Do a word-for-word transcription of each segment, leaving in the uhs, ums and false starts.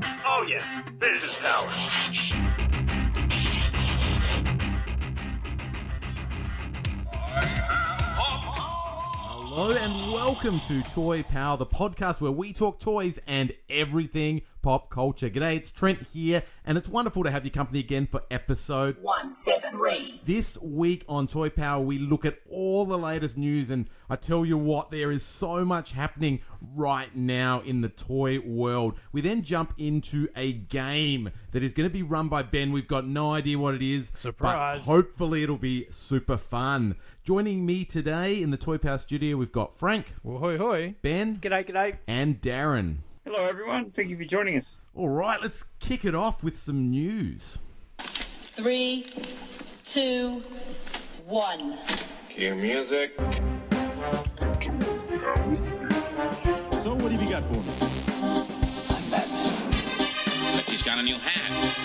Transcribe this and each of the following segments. Oh yeah, this is power. Hello and welcome to Toy Power, the podcast where we talk toys and everything pop culture. G'day, it's Trent here, and it's wonderful to have your company again for episode one seventy-three. This week on Toy Power, we look at all the latest news, and I tell you what, there is so much happening right now in the toy world. We then jump into a game that is going to be run by Ben. We've got no idea what it is. Surprise. But hopefully it'll be super fun. Joining me today in the Toy Power studio, we've got Frank. Ahoy, hoy. Ben. G'day, g'day. And Darren. Hello, everyone. Thank you for joining us. All right, let's kick it off with some news. Three, two, one. Cue music. So, what have you got for me? I'm Batman. But he's got a new hat.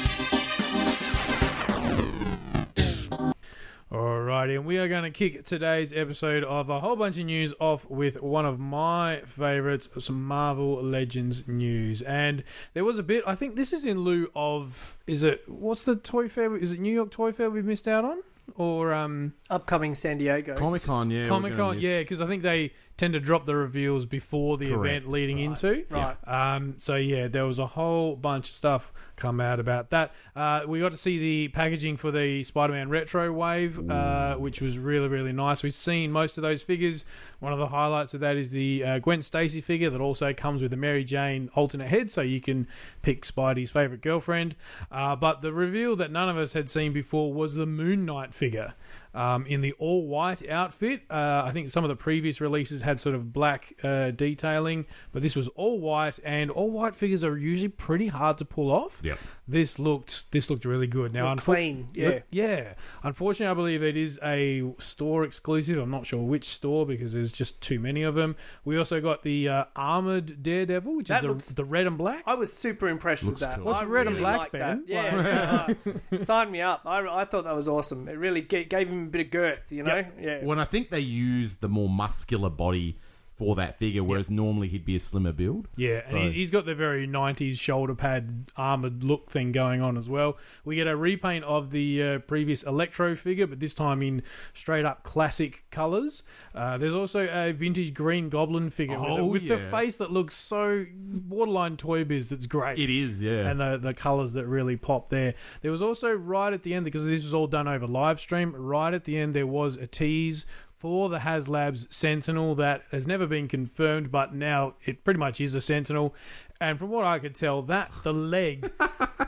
Alrighty, and we are going to kick today's episode of a whole bunch of news off with one of my favourites, some Marvel Legends news. And there was a bit, I think this is in lieu of, is it, what's the toy fair, is it New York Toy Fair we missed out on? Or um, upcoming San Diego Comic-Con, yeah, Comic-Con, yeah, because I think they tend to drop the reveals before the Correct. event leading right. into, right? Yeah. Um, so yeah, there was a whole bunch of stuff come out about that. Uh, we got to see the packaging for the Spider-Man Retro Wave, uh, which was really, really nice. We've seen most of those figures. One of the highlights of that is the uh, Gwen Stacy figure that also comes with the Mary Jane alternate head, so you can pick Spidey's favorite girlfriend. Uh, but the reveal that none of us had seen before was the Moon Knight figure um, in the all-white outfit. Uh, I think some of the previous releases had sort of black uh, detailing, but this was all-white, and all-white figures are usually pretty hard to pull off. Yep. This looked this looked really good. Now, unfor- clean, yeah. Look, yeah. Unfortunately, I believe it is a store exclusive. I'm not sure which store because there's just too many of them. We also got the uh, armoured Daredevil, which that is the, looks, the red and black. I was super impressed looks with that. Cool. What's I red really and black, like Ben? That. Yeah, uh, sign me up. I, I thought that was awesome. It really gave him a bit of girth, you know? Yep. Yeah. Well, and I think they used the more muscular body for that figure, whereas yep. normally he'd be a slimmer build. Yeah, so. And he's got the very nineties shoulder pad armoured look thing going on as well. We get a repaint of the uh, previous Electro figure, but this time in straight up classic colours. Uh, there's also a vintage Green Goblin figure oh, with, with yeah. the face that looks so borderline Toy Biz. It's great. It is, yeah. And the, the colours that really pop there. There was also right at the end, because this was all done over live stream, right at the end there was a tease for the HasLabs Sentinel that has never been confirmed, but now it pretty much is a Sentinel. And from what I could tell, that the leg,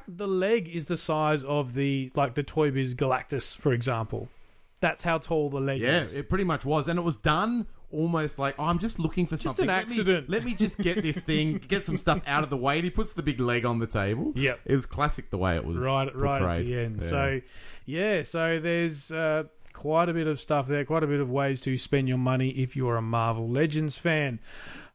the leg is the size of the like the Toy Biz Galactus, for example. That's how tall the leg yeah, is. Yeah, it pretty much was, and it was done almost like, oh, I'm just looking for just something. Just an accident. Let me, let me just get this thing, get some stuff out of the way. And he puts the big leg on the table. Yeah, it was classic the way it was right, portrayed. Right at the end. Yeah. So, yeah. So there's. Uh, Quite a bit of stuff there, quite a bit of ways to spend your money if you're a Marvel Legends fan.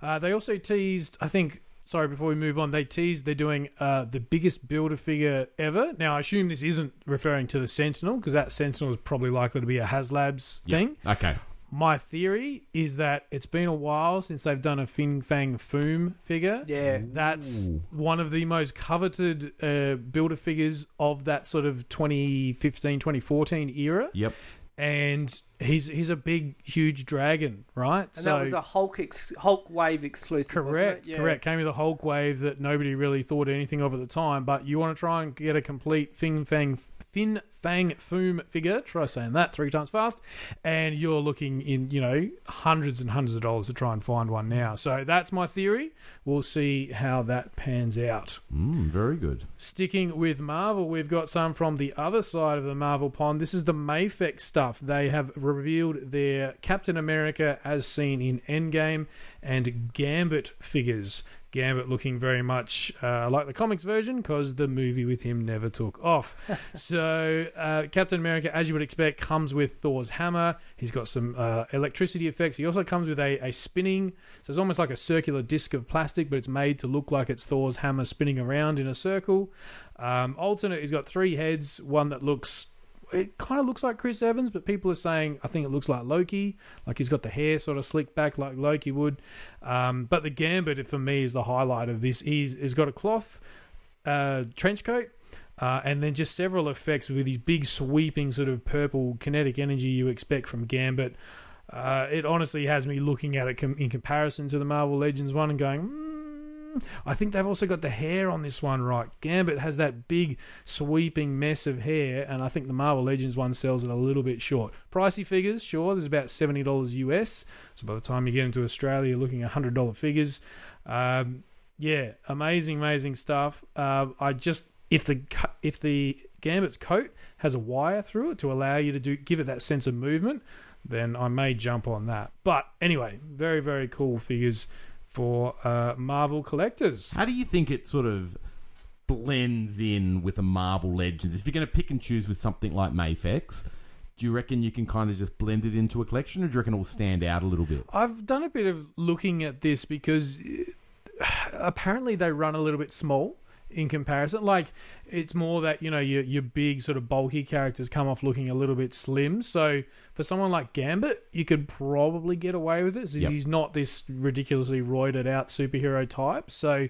Uh, they also teased, I think, sorry, before we move on, they teased they're doing uh, the biggest Build-A-Figure ever. Now, I assume this isn't referring to the Sentinel, because that Sentinel is probably likely to be a HasLabs yep. thing. Okay. My theory is that it's been a while since they've done a Fin Fang Foom figure. Yeah. That's Ooh. one of the most coveted uh, Build-A-Figures of that sort of twenty fifteen, twenty fourteen era. Yep. And he's he's a big, huge dragon, right? And so, that was a Hulk ex- Hulk Wave exclusive, correct, wasn't it? Yeah. Correct. Came with a Hulk Wave that nobody really thought anything of at the time, but you want to try and get a complete Fin Fang Fin Fang Foom figure, try saying that three times fast, and you're looking in, you know, hundreds and hundreds of dollars to try and find one now. So that's my theory. We'll see how that pans out. Mm, very good. Sticking with Marvel, we've got some from the other side of the Marvel pond. This is the Mafex stuff. They have revealed their Captain America as seen in Endgame and Gambit figures. Gambit looking very much uh, like the comics version, because the movie with him never took off. So uh, Captain America, as you would expect, comes with Thor's hammer. He's got some uh, electricity effects. He also comes with a, a spinning, so it's almost like a circular disc of plastic, but it's made to look like it's Thor's hammer spinning around in a circle. Um, alternate, he's got three heads, one that looks... It kind of looks like Chris Evans, but people are saying, I think it looks like Loki. Like he's got the hair sort of slicked back like Loki would. Um, but the Gambit, for me, is the highlight of this. He's, he's got a cloth uh, trench coat uh, and then just several effects with these big sweeping sort of purple kinetic energy you expect from Gambit. Uh, it honestly has me looking at it com- in comparison to the Marvel Legends one and going, hmm. I think they've also got the hair on this one right. Gambit has that big sweeping mess of hair, and I think the Marvel Legends one sells it a little bit short. Pricey figures, sure, there's about seventy dollars U S, so by the time you get into Australia you're looking at one hundred dollars figures. Um, yeah, amazing, amazing stuff. Uh, I just, if the if the Gambit's coat has a wire through it to allow you to do give it that sense of movement, then I may jump on that. But anyway, very, very cool figures for uh, Marvel collectors. How do you think it sort of blends in with a Marvel Legends? If you're going to pick and choose with something like Mafex, do you reckon you can kind of just blend it into a collection, or do you reckon it will stand out a little bit? I've done a bit of looking at this because it, apparently they run a little bit small in comparison. Like, it's more that, you know, your, your big sort of bulky characters come off looking a little bit slim. So for someone like Gambit, you could probably get away with it. Yep. He's not this ridiculously roided out superhero type. So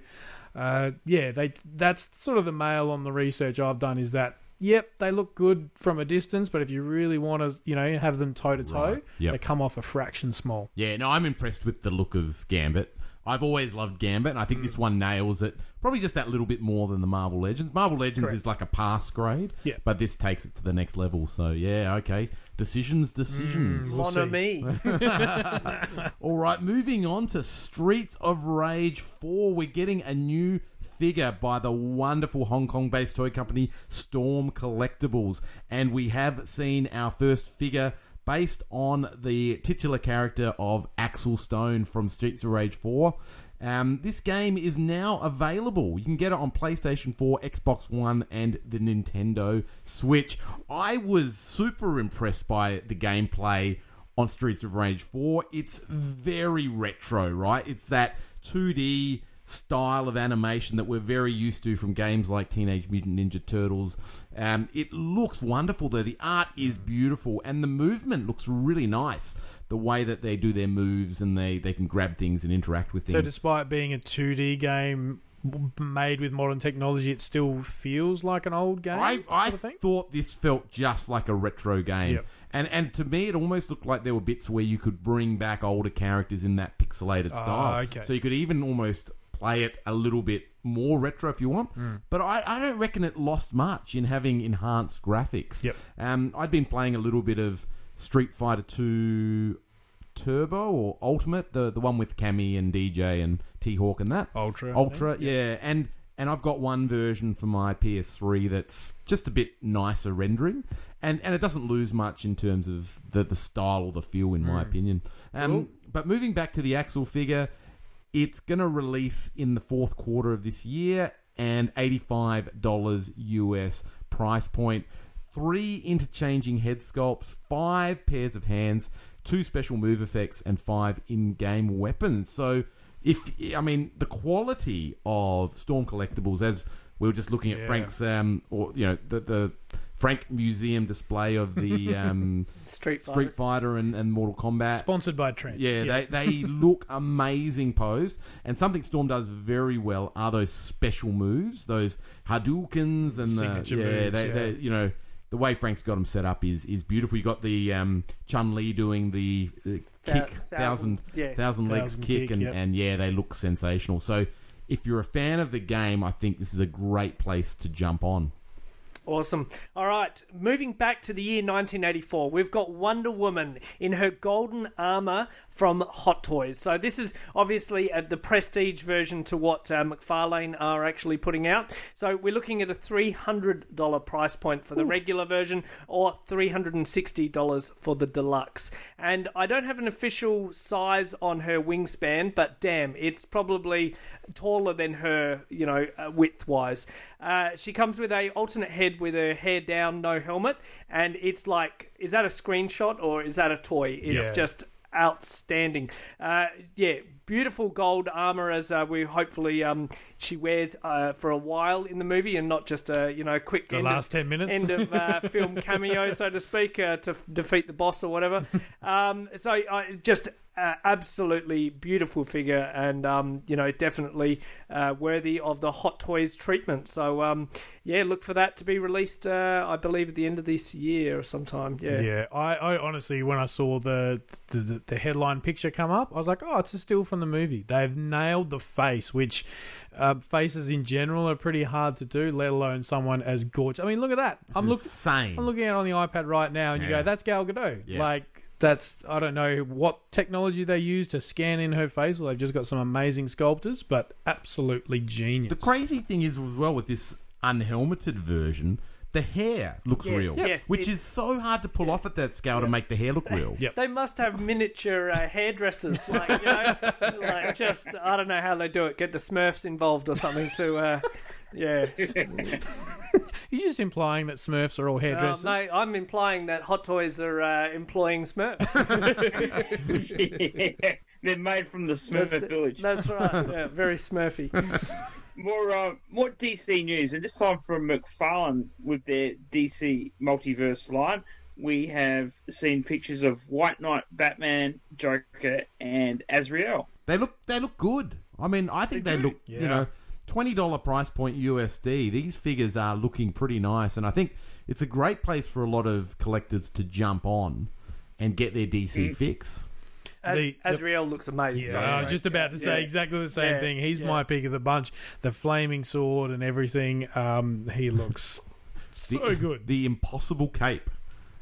uh, yeah, they that's sort of the mail on the research I've done, is that yep, they look good from a distance, but if you really want to, you know, have them toe to toe, they come off a fraction small. Yeah, no, I'm impressed with the look of Gambit. I've always loved Gambit, and I think this one nails it. Probably just that little bit more than the Marvel Legends. Marvel Legends Correct. Is like a pass grade, yeah. But this takes it to the next level. So, yeah, okay. Decisions, decisions. Mm, we'll me. All right, moving on to Streets of Rage four. We're getting a new figure by the wonderful Hong Kong-based toy company Storm Collectibles, and we have seen our first figure based on the titular character of Axel Stone from Streets of Rage four. Um, this game is now available. You can get it on PlayStation four, Xbox One, and the Nintendo Switch. I was super impressed by the gameplay on Streets of Rage four. It's very retro, right? It's that two D style of animation that we're very used to from games like Teenage Mutant Ninja Turtles. Um, it looks wonderful though. The art is beautiful and the movement looks really nice. The way that they do their moves and they, they can grab things and interact with things. So despite being a two D game made with modern technology, it still feels like an old game? I, I sort of thought this felt just like a retro game. Yep. And and to me, it almost looked like there were bits where you could bring back older characters in that pixelated oh, style. Okay. So you could even almost play it a little bit more retro if you want. Mm. But I, I don't reckon it lost much in having enhanced graphics. Yep. Um, I'd been playing a little bit of Street Fighter two Turbo or Ultimate, the, the one with Cammy and D J and T-Hawk and that. Ultra. Ultra, yeah. yeah. And and I've got one version for my P S three that's just a bit nicer rendering. And and it doesn't lose much in terms of the, the style or the feel, in mm. my opinion. Um, cool. But moving back to the Axel figure, it's going to release in the fourth quarter of this year, and eighty-five dollars U S price point. Three interchanging head sculpts, five pairs of hands, two special move effects, and five in-game weapons. So, if I mean, the quality of Storm Collectibles, as we were just looking at yeah. Frank's, um, or you know, the, the Frank Museum display of the um, Street, Street Fighter and, and Mortal Kombat. Sponsored by Trent. Yeah, yeah. they, they look amazing posed. And something Storm does very well are those special moves, those Hadoukens and Signature the... Yeah, moves, they, yeah. They, you know, the way Frank's got them set up is, is beautiful. You got the um, Chun-Li doing the uh, kick, thousand, thousand, yeah, thousand legs thousand kick, kick and, yep. and yeah, they look sensational. So if you're a fan of the game, I think this is a great place to jump on. Awesome. All right, moving back to the year nineteen eighty-four, we've got Wonder Woman in her golden armor from Hot Toys. So this is obviously a, the prestige version to what uh, McFarlane are actually putting out. So we're looking at a three hundred dollars price point for the Ooh. regular version, or three hundred sixty dollars for the deluxe. And I don't have an official size on her wingspan, but damn, it's probably taller than her, you know, uh, width-wise. Uh, she comes with a alternate head with her hair down, no helmet, and it's like, is that a screenshot or is that a toy? It's yeah. just outstanding. Uh, yeah, beautiful gold armor, as uh, we hopefully um, she wears uh, for a while in the movie, and not just a you know quick the end last of, ten minutes end of uh, film cameo, so to speak, uh, to f- defeat the boss or whatever. Um, so I just. Uh, absolutely beautiful figure, and um, you know, definitely uh, worthy of the Hot Toys treatment. So um, yeah, look for that to be released. Uh, I believe at the end of this year or sometime. Yeah, yeah. I, I honestly, when I saw the, the the headline picture come up, I was like, oh, it's a still from the movie. They've nailed the face, which uh, faces in general are pretty hard to do, let alone someone as gorgeous. I mean, look at that. It's I'm looking. I'm looking at it on the iPad right now, and yeah. you go, that's Gal Gadot. Yeah. Like. That's, I don't know what technology they use to scan in her face. Well, they've just got some amazing sculptors, but absolutely genius. The crazy thing is, as well, with this unhelmeted version, the hair looks yes, real, yes, which is so hard to pull yes. off at that scale yeah. to make the hair look real. Yep. They must have miniature uh, hairdressers, like, you know, like just, I don't know how they do it. Get the Smurfs involved or something to... Uh, Yeah. You're just implying that Smurfs are all hairdressers. Um, no, I'm implying that Hot Toys are uh, employing Smurfs. yeah, they're made from the Smurf that's, village. That's right. Yeah, very Smurfy. More, uh, more D C news, and this time from McFarlane with their D C multiverse line. We have seen pictures of White Knight, Batman, Joker, and Azrael. They look, they look good. I mean, I think they, they look, yeah. you know. twenty dollars price point U S D. These figures are looking pretty nice, and I think it's a great place for a lot of collectors to jump on and get their D C mm. fix. As, the, the, Azrael looks amazing. Yeah, Sorry, I was right. just about to say yeah. exactly the same yeah. thing. He's yeah. my pick of the bunch. The flaming sword and everything. Um, he looks so the, good. The impossible cape.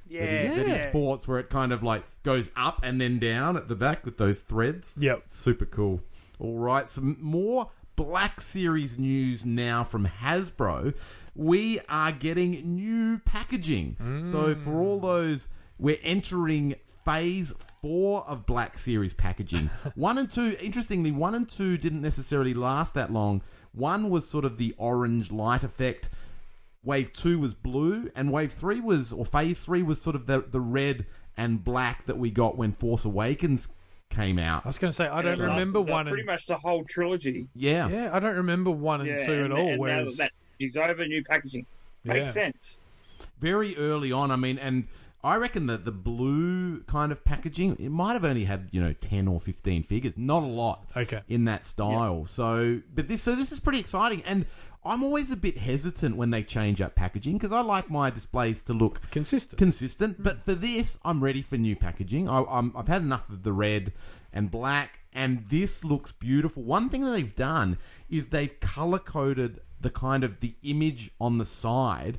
Yeah. That he, that he sports, where it kind of like goes up and then down at the back with those threads. Yep. Super cool. All right, some more Black Series news now from Hasbro. We are getting new packaging. Mm. So for all those, we're entering phase four of Black Series packaging. One and two, interestingly, one and two didn't necessarily last that long. One was sort of the orange light effect. Wave two was blue, and wave three was, or phase three was sort of the, the red and black that we got when Force Awakens came out. I was going to say, I don't remember last, one. Pretty and, much the whole trilogy. Yeah, yeah. I don't remember one and yeah, two and, at all. And whereas now that is over, new packaging makes yeah. sense. Very early on, I mean, and I reckon that the blue kind of packaging, it might have only had you know ten or fifteen figures, not a lot. Okay. In that style. Yeah. So, but this, so this is pretty exciting, and I'm always a bit hesitant when they change up packaging because I like my displays to look consistent. Consistent, mm. but for this, I'm ready for new packaging. I, I'm, I've had enough of the red and black, and this looks beautiful. One thing that they've done is they've color coded the kind of the image on the side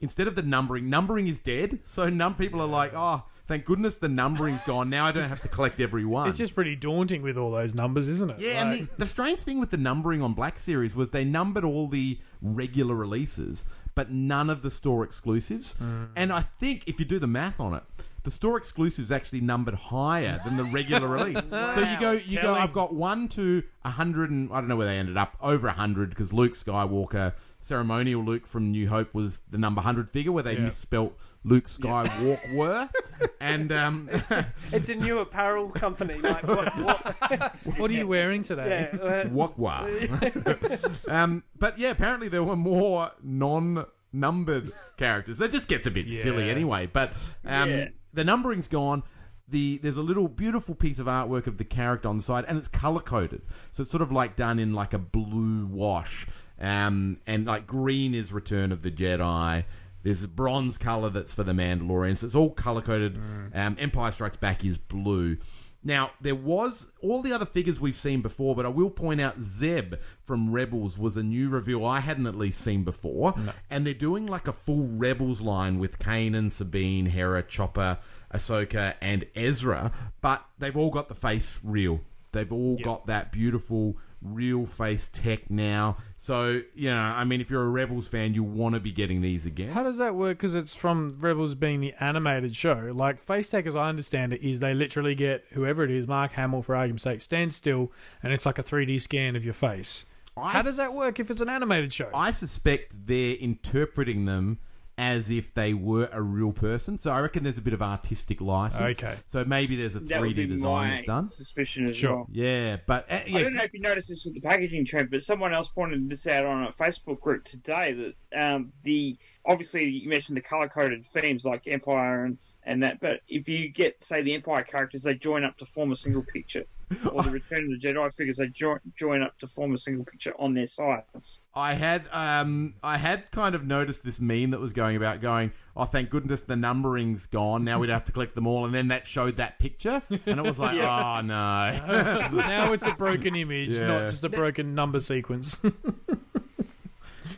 instead of the numbering. Numbering is dead, so num people yeah. are like, oh, thank goodness the numbering's gone. Now I don't have to collect every one. It's just pretty daunting with all those numbers, isn't it? Yeah, like... and the, the strange thing with the numbering on Black Series was they numbered all the regular releases, but none of the store exclusives. Mm. And I think if you do the math on it, the store exclusives actually numbered higher than the regular release. Wow. So you go, you Tell go. Him. I've got one to a hundred, and I don't know where they ended up. Over a hundred, because Luke Skywalker, Ceremonial Luke from New Hope, was the number one hundred figure, where they yeah. misspelt Luke Skywalker. Yeah. And um, it's, it's a new apparel company. Like, what, what? what are you wearing today? Yeah, uh, Wokwa. um, but yeah, apparently there were more non-numbered characters. It just gets a bit yeah. silly anyway. But um, yeah. the numbering's gone. The, there's a little beautiful piece of artwork of the character on the side, and it's color-coded. So it's sort of like done in like a blue wash. Um, and like green is Return of the Jedi. There's a bronze colour that's for the Mandalorians. So it's all colour coded. Mm. Um, Empire Strikes Back is blue. Now, there was all the other figures we've seen before, but I will point out Zeb from Rebels was a new reveal I hadn't at least seen before. No. And they're doing like a full Rebels line with Kanan, Sabine, Hera, Chopper, Ahsoka, and Ezra. But they've all got the face real. They've all yep. got that beautiful real face tech now. So, you know, I mean, if you're a Rebels fan, you want to be getting these again. How does that work? Because it's from Rebels being the animated show. Like, face tech, as I understand it, is they literally get whoever it is, Mark Hamill, for argument's sake, stand still, and it's like a three D scan of your face. I How does that work if it's an animated show? I suspect they're interpreting them as if they were a real person. So I reckon there's a bit of artistic license. Okay. So maybe there's a three D design that's done. Suspicion as sure. well. Yeah, but uh, yeah. I don't know if you noticed this with the packaging trend, but someone else pointed this out on a Facebook group today. That um, the obviously you mentioned the color coded themes like Empire and, and that, but if you get say the Empire characters, they join up to form a single picture. Or the Return of the Jedi figures, they join, join up to form a single picture on their sides. I had um, I had kind of noticed this meme that was going about going, oh, thank goodness the numbering's gone. Now we'd have to collect them all. And then that showed that picture. And it was like, yeah. oh, no. Now it's a broken image, yeah. not just a broken number sequence.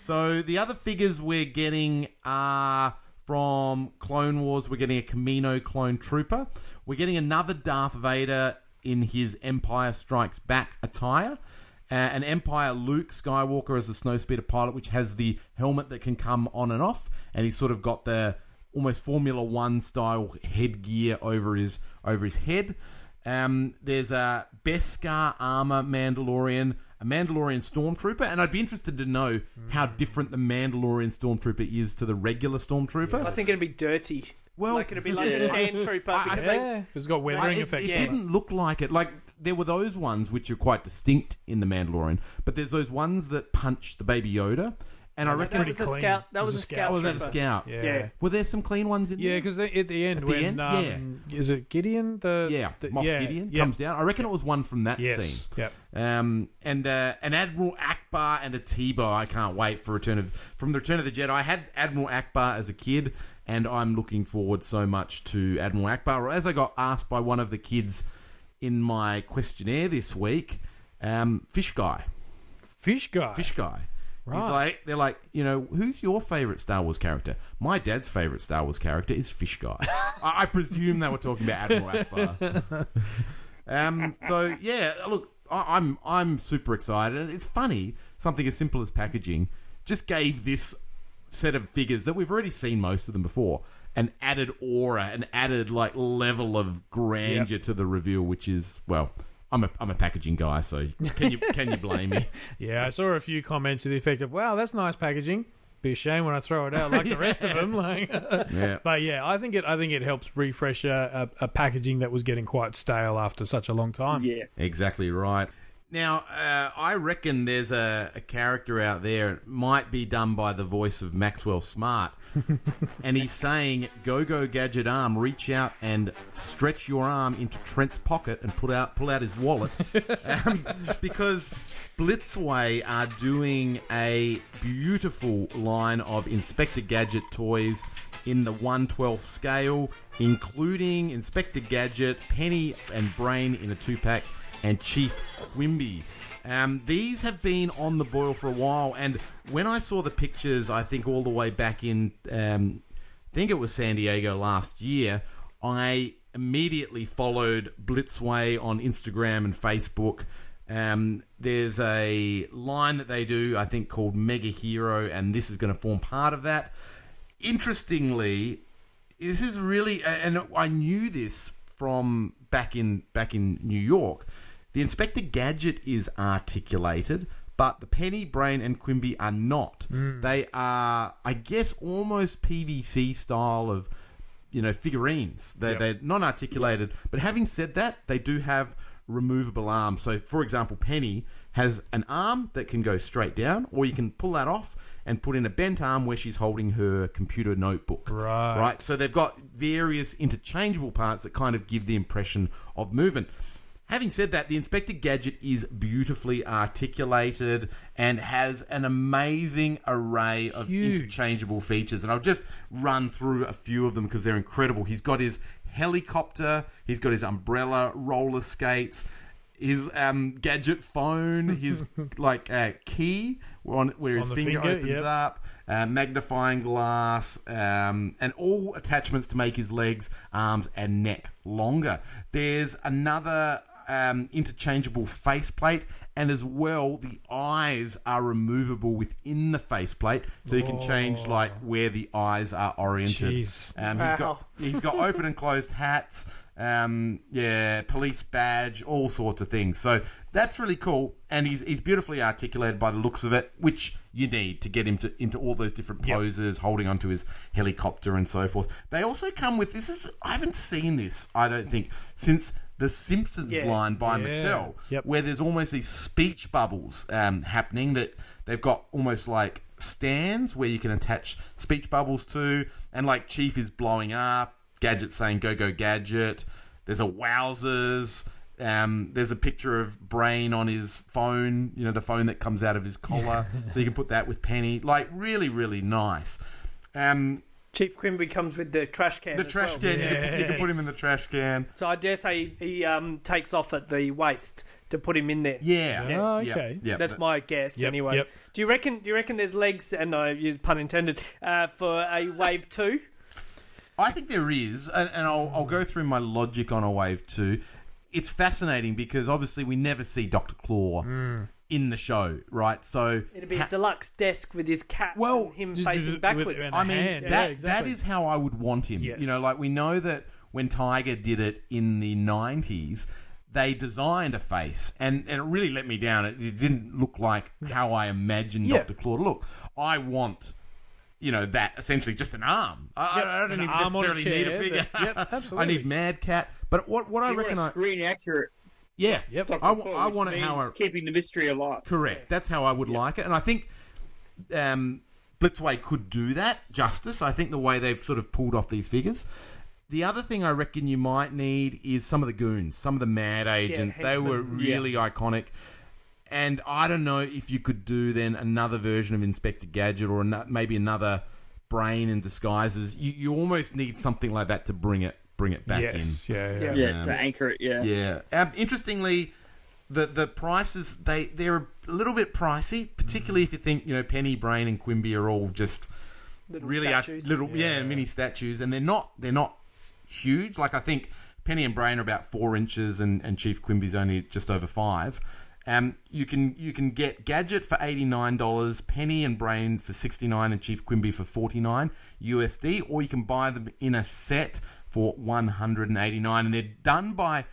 So the other figures we're getting are... from Clone Wars, we're getting a Kamino clone trooper. We're getting another Darth Vader... in his Empire Strikes Back attire. Uh, an Empire Luke Skywalker as a snowspeeder pilot, which has the helmet that can come on and off. And he's sort of got the almost Formula One style headgear over his over his head. Um, there's a Beskar armor Mandalorian, a Mandalorian Stormtrooper. And I'd be interested to know mm. how different the Mandalorian Stormtrooper is to the regular Stormtrooper. Yes. I think it'd be dirty. Well, like it'd be like yeah. a sand trooper. I, they, yeah. It's got weathering effects. It, it didn't look like it. Like, there were those ones which are quite distinct in The Mandalorian, but there's those ones that punch the Baby Yoda. And I reckon that was a scout. That was a scout. Was that a scout? Yeah. yeah. Were there some clean ones in there? Yeah, because at the end, at the when end? Um, yeah. is it Gideon? The yeah, the, Moff yeah. Gideon yep. comes down. I reckon yep. it was one from that yes. scene. Yep. Um, and uh, an Admiral Akbar and a T-Bow. I can't wait for Return of from the Return of the Jedi. I had Admiral Akbar as a kid, and I'm looking forward so much to Admiral Akbar. As I got asked by one of the kids in my questionnaire this week, um, Fish Guy. Fish Guy. Fish Guy. Right. He's like, they're like, you know, who's your favourite Star Wars character? My dad's favourite Star Wars character is Fish Guy. I, I presume they were talking about Admiral Akbar. um, so, yeah, look, I, I'm I'm super excited. And it's funny, something as simple as packaging just gave this set of figures that we've already seen most of them before an added aura, an added, like, level of grandeur yep. to the reveal, which is, well... I'm a I'm a packaging guy, so can you can you blame me? Yeah, I saw a few comments to the effect of, "Wow, that's nice packaging. Be a shame when I throw it out like yeah. the rest of them." Like, yeah. But yeah, I think it I think it helps refresh a, a, a packaging that was getting quite stale after such a long time. Yeah, exactly right. Now, uh, I reckon there's a, a character out there. It might be done by the voice of Maxwell Smart, and he's saying, "Go, go, gadget arm! Reach out and stretch your arm into Trent's pocket and pull out, pull out his wallet," um, because Blitzway are doing a beautiful line of Inspector Gadget toys in the one twelfth scale, including Inspector Gadget, Penny, and Brain in a two-pack. And Chief Quimby. Um, these have been on the boil for a while, and when I saw the pictures, I think all the way back in, um, I think it was San Diego last year, I immediately followed Blitzway on Instagram and Facebook. Um, there's a line that they do, I think, called Mega Hero, and this is going to form part of that. Interestingly, this is really, and I knew this from back in back in New York. The Inspector Gadget is articulated, but the Penny, Brain, and Quimby are not. Mm. They are, I guess, almost P V C style of, you know, figurines. They, yep. They're non-articulated. Yep. But having said that, they do have removable arms. So, for example, Penny has an arm that can go straight down, or you can pull that off and put in a bent arm where she's holding her computer notebook. Right. Right. So they've got various interchangeable parts that kind of give the impression of movement. Having said that, the Inspector Gadget is beautifully articulated and has an amazing array of Huge. interchangeable features. And I'll just run through a few of them because they're incredible. He's got his helicopter. He's got his umbrella, roller skates, his um, gadget phone, his like uh, key on where on his finger, finger opens yep. up, uh, magnifying glass, um, and all attachments to make his legs, arms, and neck longer. There's another um, interchangeable faceplate, and as well, the eyes are removable within the faceplate, so you can change like where the eyes are oriented. Um, he's got he's got open and closed hats. Um, yeah, police badge, all sorts of things. So that's really cool, and he's he's beautifully articulated by the looks of it, which you need to get him to into all those different poses, yep. holding onto his helicopter and so forth. They also come with this is I haven't seen this, I don't think, since the Simpsons yeah. line by yeah. Mattel, yep. where there's almost these speech bubbles um, happening that they've got almost like stands where you can attach speech bubbles to, and like Chief is blowing up. Gadget saying go go gadget. There's a wowzers. Um, there's a picture of Brain on his phone. You know, the phone that comes out of his collar. So you can put that with Penny. Like really, really nice. Um, Chief Quimby comes with the trash can. The trash well. can. Yes. You, can, you can put him in the trash can. So I dare say he um, takes off at the waist to put him in there. Yeah. yeah. Oh, okay. Yep. Yep. That's my guess yep. anyway. Yep. Do you reckon? Do you reckon there's legs? And I use pun intended uh, for a wave two. I think there is, and, and I'll, I'll go through my logic on a wave two. It's fascinating because obviously we never see Doctor Claw mm. in the show, right? So it'd be ha- a deluxe desk with his cat, well, and him d- facing d- backwards. With, I mean, hand. that yeah, exactly. that is how I would want him. Yes. You know, like we know that when Tiger did it in the nineties, they designed a face, and, and it really let me down. It, it didn't look like how I imagined yeah. Doctor Claw to look. I want. You know, that essentially just an arm. I, yep, I don't even necessarily a chair, need a figure. But, yep, absolutely. I need Mad Cat. But what what I he reckon I... green accurate. Yeah. Yep. I, I want it how I... Keeping the mystery alive. Correct. Yeah. That's how I would yep. like it. And I think um, Blitzway could do that justice. I think the way they've sort of pulled off these figures. The other thing I reckon you might need is some of the goons, some of the Mad Agents. Yeah, they were them. really yeah. iconic. And I don't know if you could do then another version of Inspector Gadget or an- maybe another Brain in disguises. You, you almost need something like that to bring it bring it back yes. in. Yeah, yeah, yeah. yeah um, to anchor it. Yeah, yeah. Um, interestingly, the the prices they they're a little bit pricey, particularly mm. if you think you know Penny, Brain, and Quimby are all just little really ar- little yeah. yeah mini statues, and they're not they're not huge. Like I think Penny and Brain are about four inches, and, and Chief Quimby's only just over five. Um, you can you can get Gadget for eighty-nine dollars, Penny and Brain for sixty-nine dollars, and Chief Quimby for forty-nine U S D, or you can buy them in a set for one hundred eighty-nine dollars, and they're done by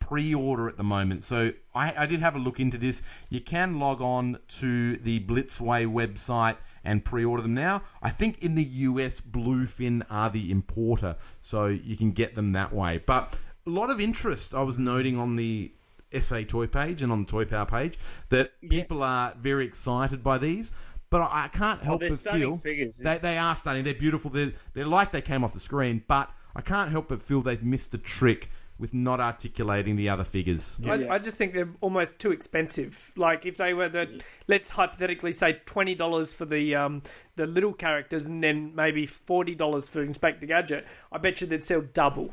pre-order at the moment. So I, I did have a look into this. You can log on to the Blitzway website and pre-order them now. I think in the U S, Bluefin are the importer, so you can get them that way. But a lot of interest I was noting on the S A Toy page and on the Toy Power page that yeah. people are very excited by these, but I can't help oh, but feel figures, yeah. they, they are stunning. They're beautiful. They're, they're like they came off the screen, but I can't help but feel they've missed the trick with not articulating the other figures. Yeah. I, I just think they're almost too expensive. Like if they were the, let's hypothetically say twenty dollars for the um, the little characters and then maybe forty dollars for Inspector Gadget, I bet you they'd sell double.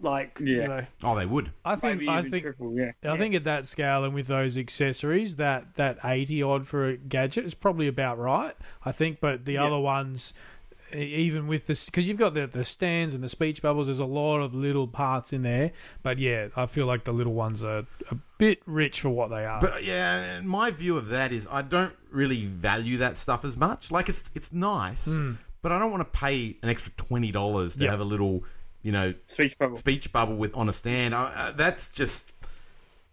Like, yeah. you know. Oh, they would. I think I think, triple, yeah. I yeah. think at that scale and with those accessories, that, that eighty-odd for a Gadget is probably about right, I think. But the yeah. other ones, even with this, because you've got the, the stands and the speech bubbles, there's a lot of little parts in there. But, yeah, I feel like the little ones are a bit rich for what they are. But, yeah, my view of that is I don't really value that stuff as much. Like, it's, it's nice, mm. but I don't want to pay an extra twenty dollars to yeah. have a little... you know, speech bubble, speech bubble with on a stand. Uh, that's just,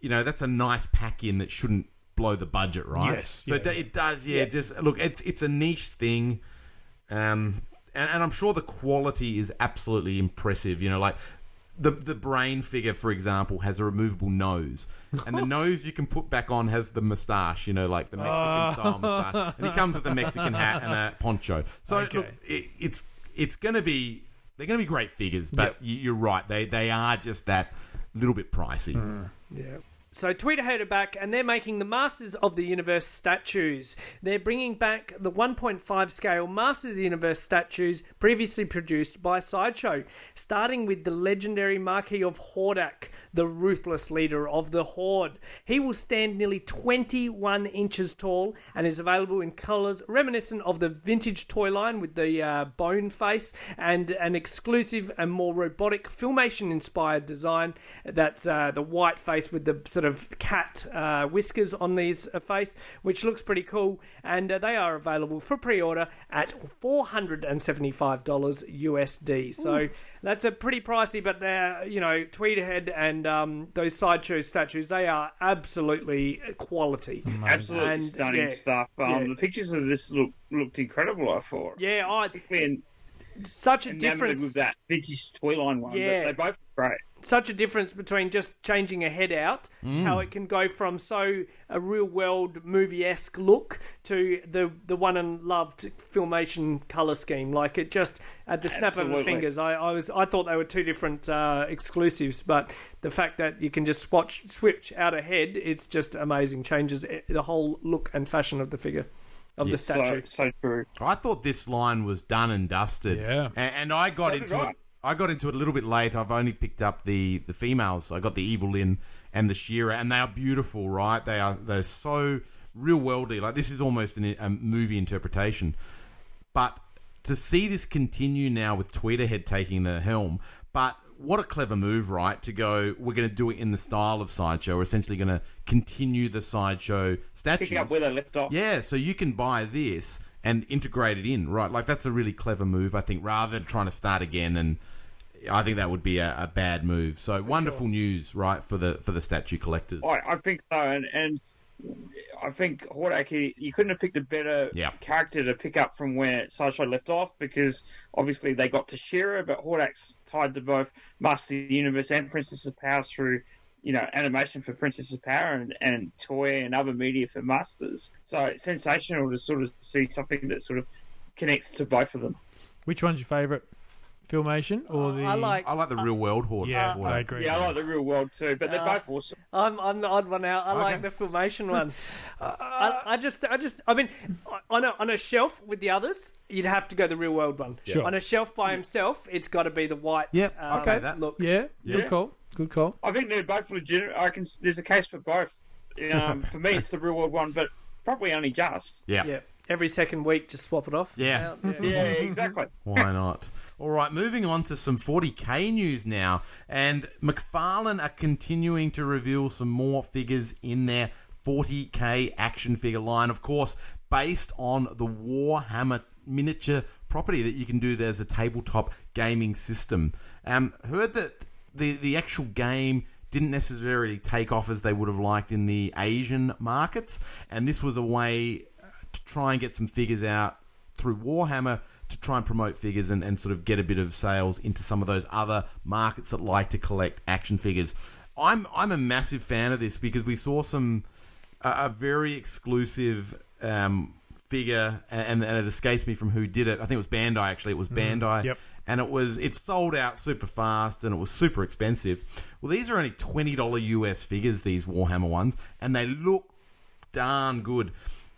you know, that's a nice pack in that shouldn't blow the budget, right? Yes. So yeah. it, it does, yeah, yeah. Just look, it's it's a niche thing, um, and, and I'm sure the quality is absolutely impressive. You know, like the the Brain figure, for example, has a removable nose, and the nose you can put back on has the moustache. You know, like the Mexican style moustache, and he comes with a Mexican hat and a poncho. So okay. look, it, it's it's going to be. They're going to be great figures, but yep. you're right. They they are just that little bit pricey. Mm. Yeah. So Tweeter heard it back, and they're making the Masters of the Universe statues. They're bringing back the one point five scale Masters of the Universe statues previously produced by Sideshow, starting with the legendary Marquis of Hordak, the ruthless leader of the Horde. He will stand nearly twenty-one inches tall and is available in colours reminiscent of the vintage toy line with the uh, bone face and an exclusive and more robotic Filmation-inspired design. That's uh, the white face with the sort of cat uh, whiskers on his uh, face, which looks pretty cool, and uh, they are available for pre-order at four hundred seventy-five dollars U S D. So Ooh. That's a pretty pricey, but they're, you know, Tweeterhead and um, those Sideshow statues, they are absolutely quality. Amazing. Absolutely and, stunning yeah, stuff. Um, yeah. The pictures of this look looked incredible, I thought. Yeah, I think such a difference with that vintage toy line one. Yeah, they both look great. Such a difference between just changing a head out, mm. how it can go from so a real-world movie-esque look to the the one and loved Filmation color scheme. Like it just at the snap Absolutely. of the fingers. I, I was I thought they were two different uh, exclusives, but the fact that you can just swatch switch out a head, it's just amazing. Changes the whole look and fashion of the figure. Of yes. the statue. So, so true. I thought this line was done and dusted. Yeah. And, and I got That's into right. it. I got into it a little bit late. I've only picked up the, the females. I got the Evil Lyn and the She-Ra, and they are beautiful, right? They are they're so real worldy. Like this is almost an, a movie interpretation. But to see this continue now with Tweeterhead taking the helm, but what a clever move, right? To go, we're going to do it in the style of Sideshow. We're essentially going to continue the Sideshow statues. Pick up where they left off. Yeah, so you can buy this and integrate it in, right? Like, that's a really clever move, I think, rather than trying to start again. And I think that would be a, a bad move. So for wonderful sure. news, right, for the for the statue collectors. I, I think so. And, and I think Hordak, he, you couldn't have picked a better yeah. character to pick up from where Sideshow left off, because obviously they got to She-Ra, but Hordak's tied to both Master of the Universe and Princess of Power through, you know, animation for Princess of Power and, and toy and other media for Masters. So it's sensational to sort of see something that sort of connects to both of them. Which one's your favourite? Filmation or the... I like, I like the real world Horde. Yeah, Horde. I agree. Yeah, I like the real world too, but they're uh, both awesome. I'm, I'm the odd one out. I okay. like the Filmation one. uh, I, I just, I just, I mean, on a, on a shelf with the others, you'd have to go the real world one. Sure. On a shelf by himself, it's got to be the white yep. um, okay. that. look. Yeah, yeah, good call, good call. I think they're both legitimate. I can, there's a case for both. Um, for me, it's the real world one, but probably only just. Yeah. yeah. Every second week, just swap it off. Yeah. Yeah, yeah exactly. Why not? All right, moving on to some forty K news now. And McFarlane are continuing to reveal some more figures in their forty K action figure line. Of course, based on the Warhammer miniature property that you can do there's a tabletop gaming system. Um, heard that the, the actual game didn't necessarily take off as they would have liked in the Asian markets. And this was a way to try and get some figures out through Warhammer to try and promote figures and, and sort of get a bit of sales into some of those other markets that like to collect action figures. I'm I'm a massive fan of this because we saw some uh, a very exclusive um, figure and, and it escapes me from who did it. I think it was Bandai actually. It was Bandai. Mm, yep. And it was it sold out super fast and it was super expensive. Well, these are only twenty dollars U S figures, these Warhammer ones, and they look darn good.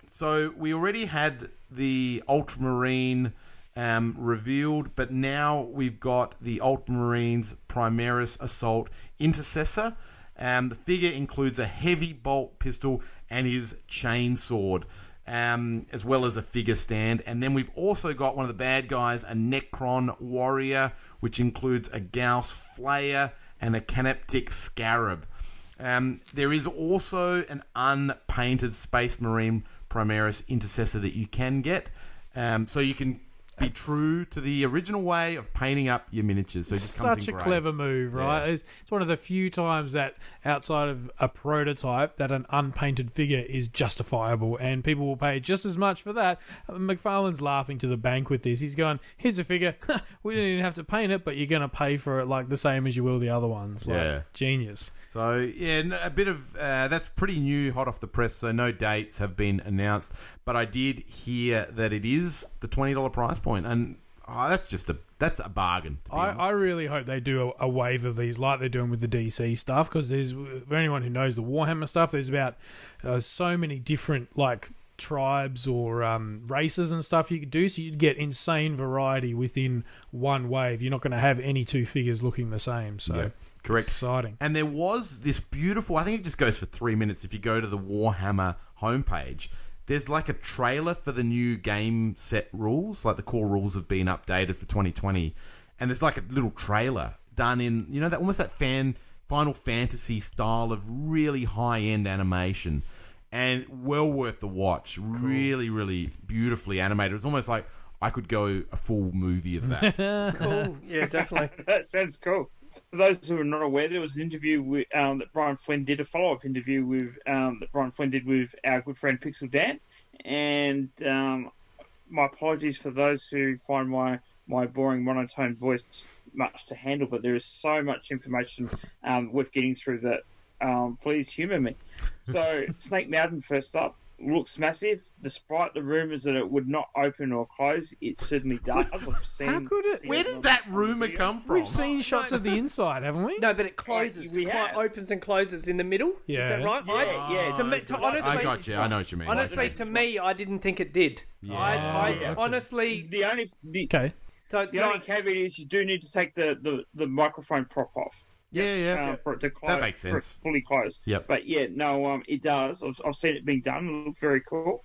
So we already had the Ultramarine um, revealed, but now we've got the Ultramarine's Primaris Assault Intercessor. Um, the figure includes a heavy bolt pistol and his chainsword, um, as well as a figure stand. And then we've also got one of the bad guys, a Necron Warrior, which includes a Gauss Flayer and a Canoptic Scarab. Um, there is also an unpainted Space Marine Primaris Intercessor that you can get, um, so you can be That's... true to the original way of painting up your miniatures. So it just comes such in a grey. Clever move, right? Yeah. It's one of the few times that outside of a prototype that an unpainted figure is justifiable, and people will pay just as much for that. McFarlane's laughing to the bank with this. He's going, "Here's a figure. We didn't even have to paint it, but you're going to pay for it like the same as you will the other ones." Like, yeah, genius. So yeah, a bit of uh, that's pretty new, hot off the press. So no dates have been announced, but I did hear that it is the twenty dollar price point, and Oh, that's just a that's a bargain. To be I, I really hope they do a, a wave of these like they're doing with the D C stuff, because there's, for anyone who knows the Warhammer stuff, there's about uh, so many different like tribes or um, races and stuff you could do, so you'd get insane variety within one wave. You're not going to have any two figures looking the same, so yeah, correct. Exciting. And there was this beautiful, I think it just goes for three minutes if you go to the Warhammer homepage. There's like a trailer for the new game set rules, like the core rules have been updated for twenty twenty, and there's like a little trailer done in, you know, that almost that fan Final Fantasy style of really high-end animation, and well worth the watch. Cool. Really, really beautifully animated. It's almost like I could go a full movie of that. Cool. Yeah, definitely. That sounds cool. For those who are not aware, there was an interview with, um, that Brian Flynn did, a follow-up interview with um, that Brian Flynn did with our good friend Pixel Dan. And um, my apologies for those who find my, my boring monotone voice much to handle, but there is so much information um, worth getting through that um, please humour me. So, Snake Mountain first up. Looks massive, despite the rumours that it would not open or close. It certainly does. Seen, How could it? Where did that rumour come from? We've seen oh, shots no. of the inside, haven't we? No, but it closes. It quite opens and closes in the middle. Yeah. Is that right? Yeah, I, yeah. To me, to, honestly, I got you. I know what you mean. Honestly, to me, I didn't think it did. Yeah. I, I, yeah. Honestly, the only the, okay. So it's the not, only caveat is you do need to take the the, the microphone prop off. Yeah, yeah, uh, for it to close, that makes sense. For it fully closed. Yep. But yeah, no, um, it does. I've, I've seen it being done. It looked very cool.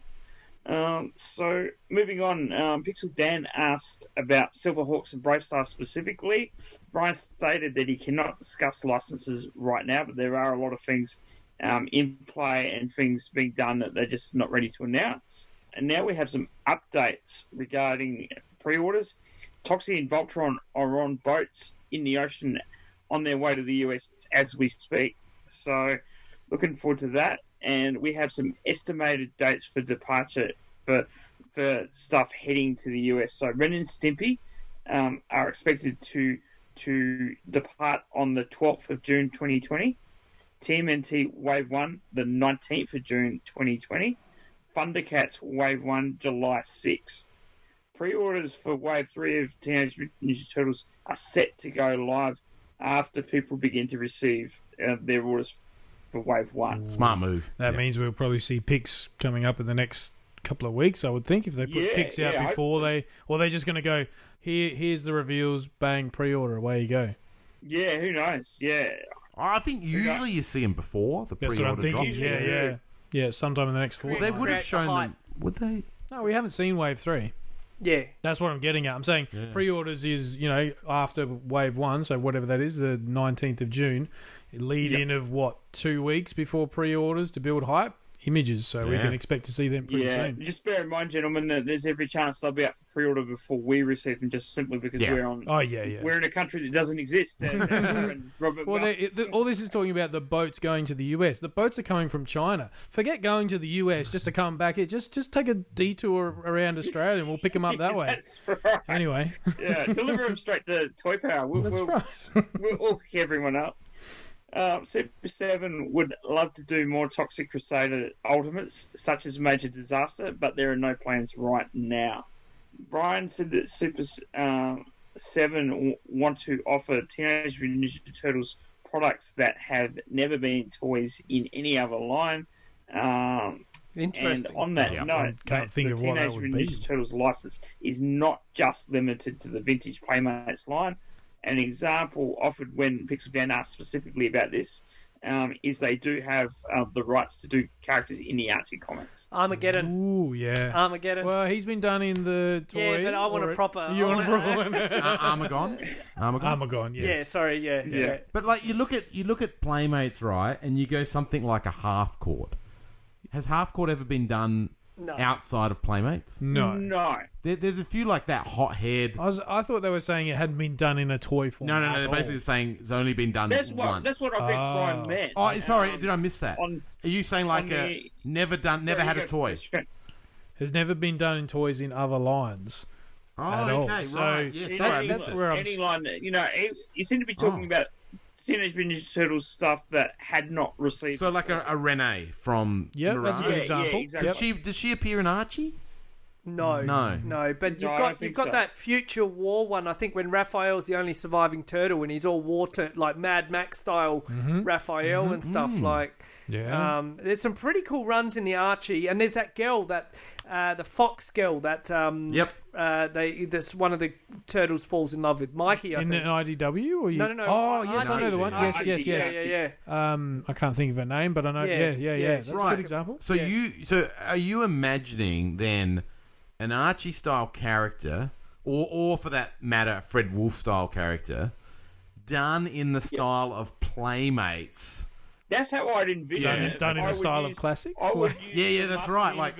Um, so moving on, um, Pixel Dan asked about Silverhawks and Bravestar specifically. Brian stated that he cannot discuss licenses right now, but there are a lot of things um, in play and things being done that they're just not ready to announce. And now we have some updates regarding pre-orders. Toxie and Voltron are on boats in the ocean on their way to the U S as we speak. So looking forward to that. And we have some estimated dates for departure for for stuff heading to the U S. So Ren and Stimpy um, are expected to to depart on the twelfth of June twenty twenty. T M N T Wave one, the nineteenth of June twenty twenty. Thundercats Wave one, July sixth. Pre-orders for Wave three of Teenage Mutant Ninja Turtles are set to go live after people begin to receive uh, their orders for Wave one. Smart move. That yeah. means we'll probably see picks coming up in the next couple of weeks, I would think, if they put yeah, picks out yeah, before I... they... Or they're just going to go, here, here's the reveals, bang, pre-order, away you go. Yeah, who knows? Yeah. I think usually you see them before the That's pre-order drops. Yeah, yeah, yeah. Yeah, sometime in the next four well, They would have shown them... Would they? No, we haven't seen Wave three. Yeah, that's what I'm getting at. I'm saying yeah. pre-orders is, you know, after Wave One, so whatever that is, the nineteenth of June, lead yep. in of what, two weeks before pre-orders to build hype images. So yeah. we can expect to see them pretty yeah. soon. Just bear in mind, gentlemen, that there's every chance they'll be up for pre-order before we receive them, just simply because yeah. we're on. Oh yeah, yeah. We're in a country that doesn't exist. And, and Robert well, they, the, all this is talking about the boats going to the U S. The boats are coming from China. Forget going to the U S just to come back. It just just take a detour around Australia, and we'll pick them up that way. That's right. Anyway, yeah, deliver them straight to Toy Power. We'll, That's we'll, right. we'll all pick everyone up. Uh, Super seven would love to do more Toxic Crusader Ultimates, such as Major Disaster, but there are no plans right now. Brian said that Super uh, seven w want to offer Teenage Mutant Ninja Turtles products that have never been toys in any other line. Um, Interesting. And on that yeah, note, can't think the of Teenage Mutant Ninja Turtles license is not just limited to the vintage Playmates line. An example offered when Pixel Dan asked specifically about this um, is they do have uh, the rights to do characters in the Archie comics. Armageddon. Ooh, yeah. Armageddon. Well, he's been done in the toy. Yeah, but I want a proper... You want a proper one? uh, Armagon? Armagon? Armagon, yes. Yeah, sorry, yeah, yeah. yeah. But, like, you look at you look at Playmates, right, and you go something like a half-court. Has half-court ever been done... No. Outside of Playmates? No. No. There, there's a few like that, Hothead. I, was, I thought they were saying it hadn't been done in a toy form. No, no, no. They're basically saying it's only been done that's what, once. That's what I think oh. Brian meant. Oh, sorry. Um, did I miss that? On, Are you saying like a the, never done, never had a toy? Has never been done in toys in other lines. Oh, at okay. All. So right. Yeah, sorry, any, I missed that's it. Where I'm... Any line, you know, you seem to be talking oh. about... Teenage Mutant Ninja Turtles stuff that had not received. So like a, a Renee from. Yeah, that's a good example. Yeah, yeah, exactly. Yep. She, does she appear in Archie? No, no, no. But you've no, got you've got so. that Future War one. I think when Raphael's the only surviving turtle, and he's all war tur- like Mad Max style mm-hmm. Raphael mm-hmm. and stuff mm. like. Yeah. Um, there's some pretty cool runs in the Archie, and there's that girl that uh, the fox girl that. Um, yep. Uh, they this one of the turtles falls in love with Mikey. I in think. an I D W or you? No, no, no. Oh, yes, I know the one. Yes, yes, yes. Yeah, yeah, yeah. Um, I can't think of her name, but I know. Yeah, yeah, yeah. yeah. That's right. a good example. So yeah. you, so are you imagining then? An Archie-style character, or, or for that matter, a Fred Wolf-style character, done in the style yeah. of Playmates. That's how I'd envision yeah. it. Done in I the style use, of classics? Yeah, yeah, that's right. Like,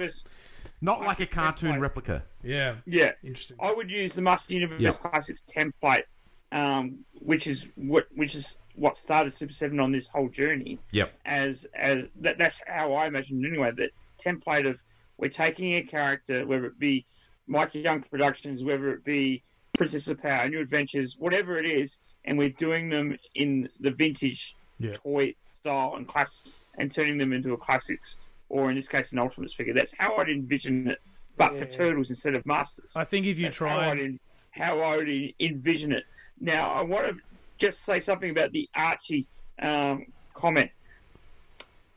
not like a cartoon template. replica. Yeah. Yeah. Interesting. I would use the Must Universe yeah. Classics template, um, which is what which is what started Super seven on this whole journey. Yep. As, as, that, that's how I imagined anyway, the template of we're taking a character, whether it be Mike Young Productions, whether it be Princess of Power, New Adventures, whatever it is, and we're doing them in the vintage yeah. toy style and class, and turning them into a classics, or in this case, an Ultimates figure. That's how I'd envision it, but yeah. for Turtles instead of Masters. I think if you That's try... How I'd, en- how I'd envision it. Now, I want to just say something about the Archie um, comment.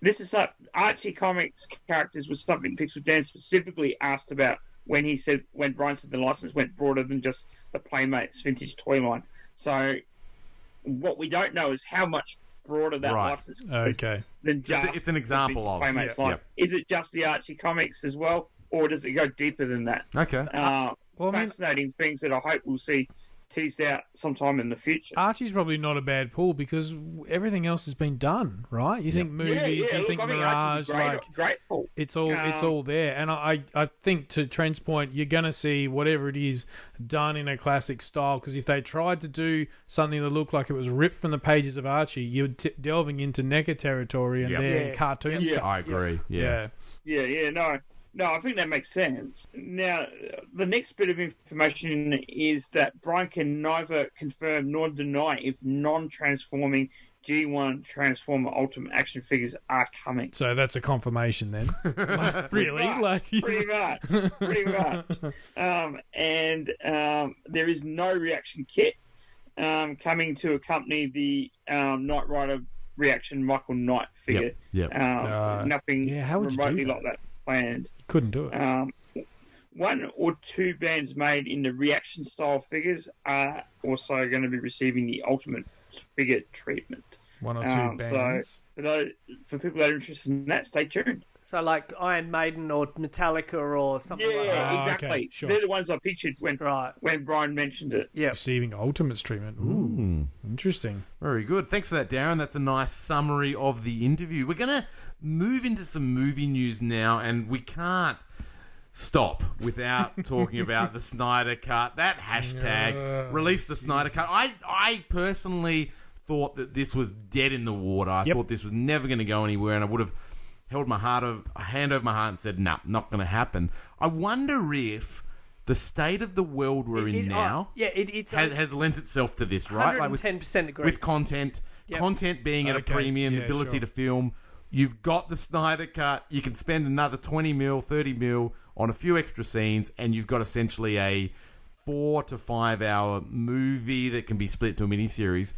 This is up. Archie Comics characters was something Pixel Dan specifically asked about when he said when Brian said the license went broader than just the Playmates vintage toy line. So what we don't know is how much broader that right. license okay. is than just, just it's an example of Playmates yeah. line. Yeah. Is it just the Archie Comics as well, or does it go deeper than that? Okay, uh, well, fascinating I mean... things that I hope we'll see teased out sometime in the future. Archie's probably not a bad pull because everything else has been done, right? You yep. think movies, yeah, yeah. you Look, think I mean, Mirage, great, like great pull. It's all um, it's all there. And I, I think to Trent's point, you're gonna see whatever it is done in a classic style. Because if they tried to do something that looked like it was ripped from the pages of Archie, you're t- delving into N E C A territory and yep. their yeah. cartoon yeah. stuff. I agree. Yeah. Yeah. Yeah. Yeah. No. No, I think that makes sense. Now, the next bit of information is that Brian can neither confirm nor deny if non-transforming G one Transformer Ultimate action figures are coming. So that's a confirmation then. Like, really? But, like pretty much. Pretty much. Um, and um, there is no reaction kit um, coming to accompany the um, Knight Rider reaction Michael Knight figure. Yep. Yep. Um, uh, nothing yeah, how would remotely you do that? like that. Planned. Couldn't do it. Um, one or two bands made in the reaction style figures are also going to be receiving the Ultimate figure treatment. One or two um, bands. So for, those, for people that are interested in that, stay tuned. So like Iron Maiden or Metallica or something yeah, like that. Yeah, exactly. Oh, okay, sure. They're the ones I pictured when right. when Brian mentioned it. Yep. Receiving Ultimates treatment. Ooh, mm. Interesting. Very good. Thanks for that, Darren. That's a nice summary of the interview. We're going to move into some movie news now, and we can't stop without talking about the Snyder Cut. That hashtag, yeah. release the Snyder Cut. I, I personally thought that this was dead in the water. I yep. thought this was never going to go anywhere, and I would have... held my heart of, hand over my heart and said, no, nah, not going to happen. I wonder if the state of the world we're it, in it, now oh, yeah, it, it's, has, has lent itself to this, right? Like with, one hundred ten percent agree. With content, yep. content being okay. at a premium, yeah, ability sure. to film. You've got the Snyder Cut. You can spend another twenty mil, thirty mil on a few extra scenes, and you've got essentially a four to five hour movie that can be split into a miniseries.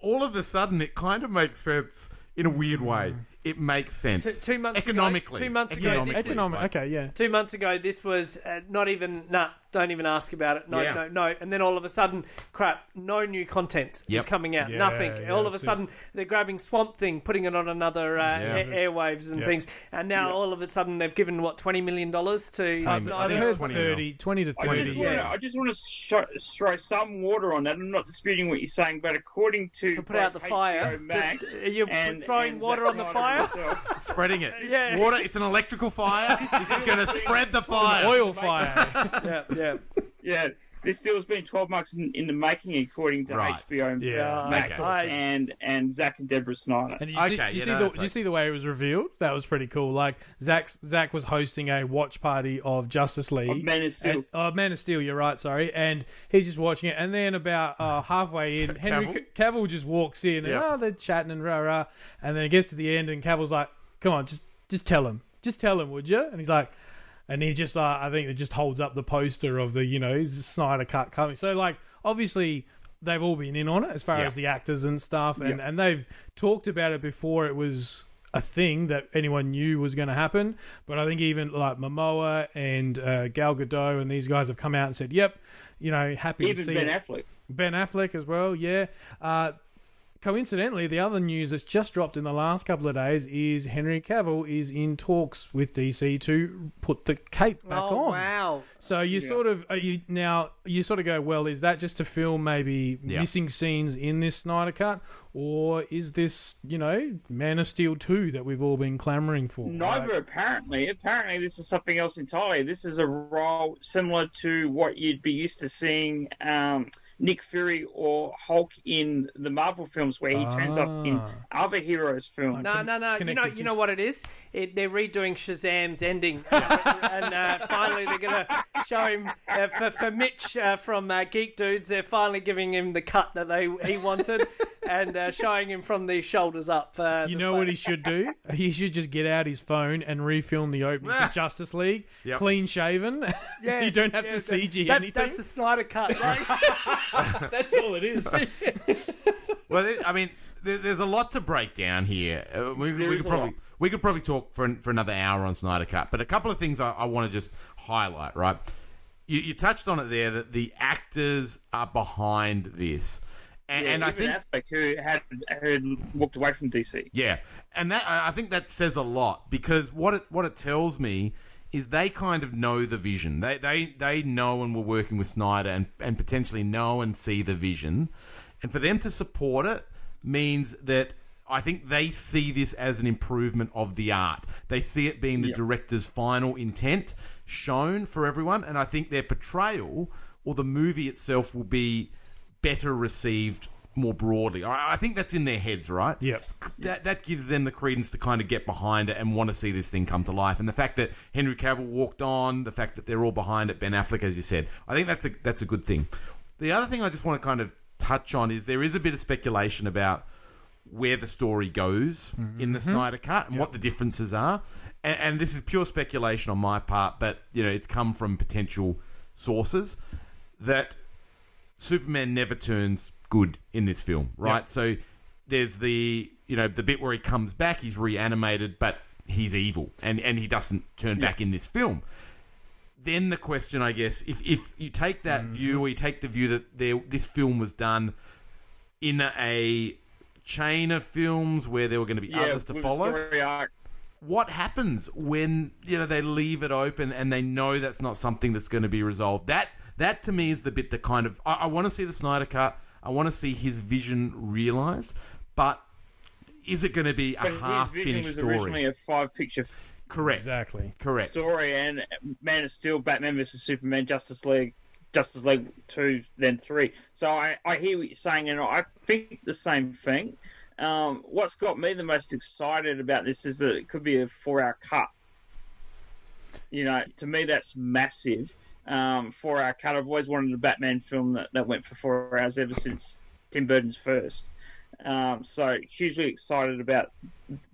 All of a sudden, it kind of makes sense in a weird way. It makes sense. Two, two months economically. Ago, two months ago. Economically. This Economic, is, okay, yeah. Two months ago, this was uh, not even. Nah, don't even ask about it. No, yeah. no, no. And then all of a sudden, crap. No new content yep. is coming out. Yeah, Nothing. Yeah, all of a sudden, it. they're grabbing Swamp Thing, putting it on another uh, yeah. air, airwaves and yep. things. And now yep. all of a sudden, they've given what twenty million dollars to Snyder. I think it's twenty, thirty, twenty to thirty. I just want to, I just want to sh- throw some water on that. I'm not disputing what you're saying, but according to so put out the H B O fire. Max, just, you're and, throwing and water on the fire. Spreading it. Yeah. Water, it's an electrical fire. This is going to spread the fire. An oil fire. yeah, yeah. Yeah, this deal's been twelve months in, in the making, according to right. H B O and yeah. Max okay. and, and Zack and Deborah Snyder. And did you, okay, see, did you, yeah, see, no, the, did like... you see the way it was revealed? That was pretty cool. Like, Zack's, Zack was hosting a watch party of Justice League. Of Man of Steel. And, oh, Man of Steel, you're right, sorry. And he's just watching it. And then about uh, halfway in, Henry Cavill, Cavill just walks in. Yep. And oh, they're chatting and rah-rah. And then it gets to the end, and Cavill's like, come on, just, just tell him. Just tell him, would you? And he's like... And he just, uh, I think, it just holds up the poster of the, you know, Snyder Cut coming. So, like, obviously, they've all been in on it as far yeah. as the actors and stuff. And, yeah. and they've talked about it before it was a thing that anyone knew was going to happen. But I think even, like, Momoa and uh, Gal Gadot and these guys have come out and said, yep, you know, happy even to see Ben it. Affleck. Ben Affleck as well, yeah. Uh, coincidentally, the other news that's just dropped in the last couple of days is Henry Cavill is in talks with D C to put the cape back oh, on. Wow! So you yeah. sort of you now you sort of go, well, is that just to film maybe yeah. missing scenes in this Snyder Cut, or is this, you know, Man of Steel two that we've all been clamoring for? Neither, like, apparently. Apparently, this is something else entirely. This is a role similar to what you'd be used to seeing. Um, Nick Fury or Hulk in the Marvel films, where he ah. turns up in other heroes' films. No, no, no. You know, you know what it is? It, they're redoing Shazam's ending, you know, and uh, finally they're going to show him uh, for for Mitch uh, from uh, Geek Dudes. They're finally giving him the cut that they he wanted, and uh, showing him from the shoulders up. Uh, you know phone. What he should do? He should just get out his phone and refilm the opening to Justice League, yep. clean shaven. Yes, so you don't have yes, to C G that's, anything. That's the Snyder Cut, right? That's all it is. Well, I mean, there's a lot to break down here. We, we could probably we could probably talk for for another hour on Snyder Cut, but a couple of things I, I want to just highlight. Right, you, you touched on it there that the actors are behind this, and, yeah, and I think Affleck, who had who walked away from D C. Yeah, and that I think that says a lot, because what it what it tells me is they kind of know the vision. They they they know and were working with Snyder and, and potentially know and see the vision. And for them to support it means that I think they see this as an improvement of the art. They see it being the yep. director's final intent shown for everyone. And I think their portrayal or the movie itself will be better received more broadly. I think that's in their heads, right? Yeah. That that gives them the credence to kind of get behind it and want to see this thing come to life. And the fact that Henry Cavill walked on, the fact that they're all behind it, Ben Affleck, as you said, I think that's a that's a good thing. The other thing I just want to kind of touch on is there is a bit of speculation about where the story goes mm-hmm. in the Snyder Cut and yep. what the differences are. And, and this is pure speculation on my part, but you know, it's come from potential sources that Superman never turns good in this film, right? Yep. So there's the, you know, the bit where he comes back, he's reanimated, but he's evil, and and he doesn't turn yep. back in this film. Then the question, I guess, if if you take that mm-hmm. view, or you take the view that there this film was done in a chain of films where there were going to be yeah, others to follow. What happens when, you know, they leave it open and they know that's not something that's going to be resolved? That that to me is the bit that kind of I, I want to see the Snyder Cut. I want to see his vision realised, but is it going to be a half-finished story? His vision was originally a five-picture correct, exactly, correct story, and Man of Steel, Batman versus Superman, Justice League, Justice League two, then three. So I, I hear what you're saying, and I think the same thing. Um, what's got me the most excited about this is that it could be a four-hour cut. You know, to me, that's massive. Um, four-hour cut. I've always wanted a Batman film that, that went for four hours ever since Tim Burton's first. Um, so hugely excited about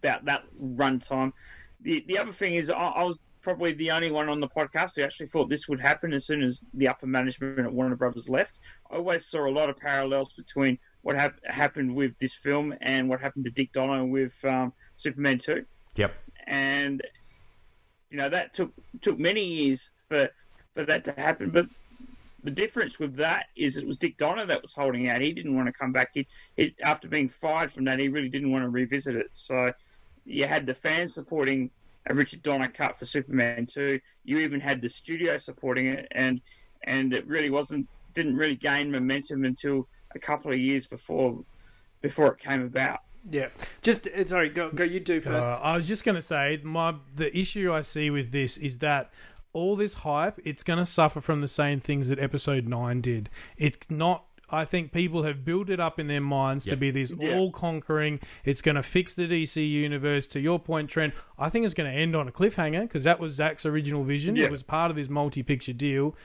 about that runtime. The the other thing is I, I was probably the only one on the podcast who actually thought this would happen as soon as the upper management at Warner Brothers left. I always saw a lot of parallels between what ha- happened with this film and what happened to Dick Donner with um, Superman two. Yep. And you know that took took many years for. for that to happen. But the difference with that is it was Dick Donner that was holding out. He didn't want to come back. He, he, after being fired from that, he really didn't want to revisit it. So you had the fans supporting a Richard Donner cut for Superman two. You even had the studio supporting it, and and it really wasn't didn't really gain momentum until a couple of years before before it came about. Yeah, just sorry, go go. You do first. Uh, I was just going to say my the issue I see with this is that. All this hype, it's going to suffer from the same things that episode nine did. It's not, I think people have built it up in their minds yep. to be this yep. all-conquering, it's going to fix the D C universe. To your point, Trent, I think it's going to end on a cliffhanger because that was Zach's original vision. Yep. It was part of his multi-picture deal.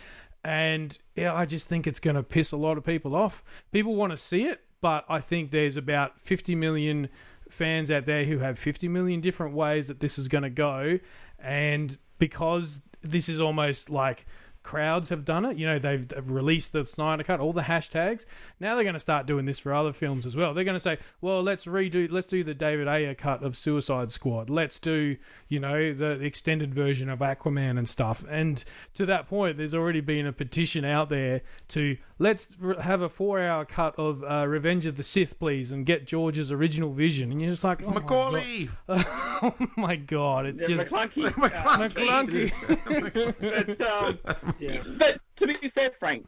And yeah, I just think it's going to piss a lot of people off. People want to see it, but I think there's about fifty million fans out there who have fifty million different ways that this is going to go. And because this is almost like crowds have done it. You know, they've, they've released the Snyder Cut, all the hashtags. Now they're going to start doing this for other films as well. They're going to say, well, let's redo, let's do the David Ayer cut of Suicide Squad. Let's do, you know, the extended version of Aquaman and stuff. And to that point, there's already been a petition out there to, let's have a four-hour cut of uh, Revenge of the Sith, please, and get George's original vision. And you're just like, oh, Macaulay! My God. Oh, my God. It's yeah, just... McClunky. McClunky. McClunky. But, um... Yeah. But to be fair, Frank,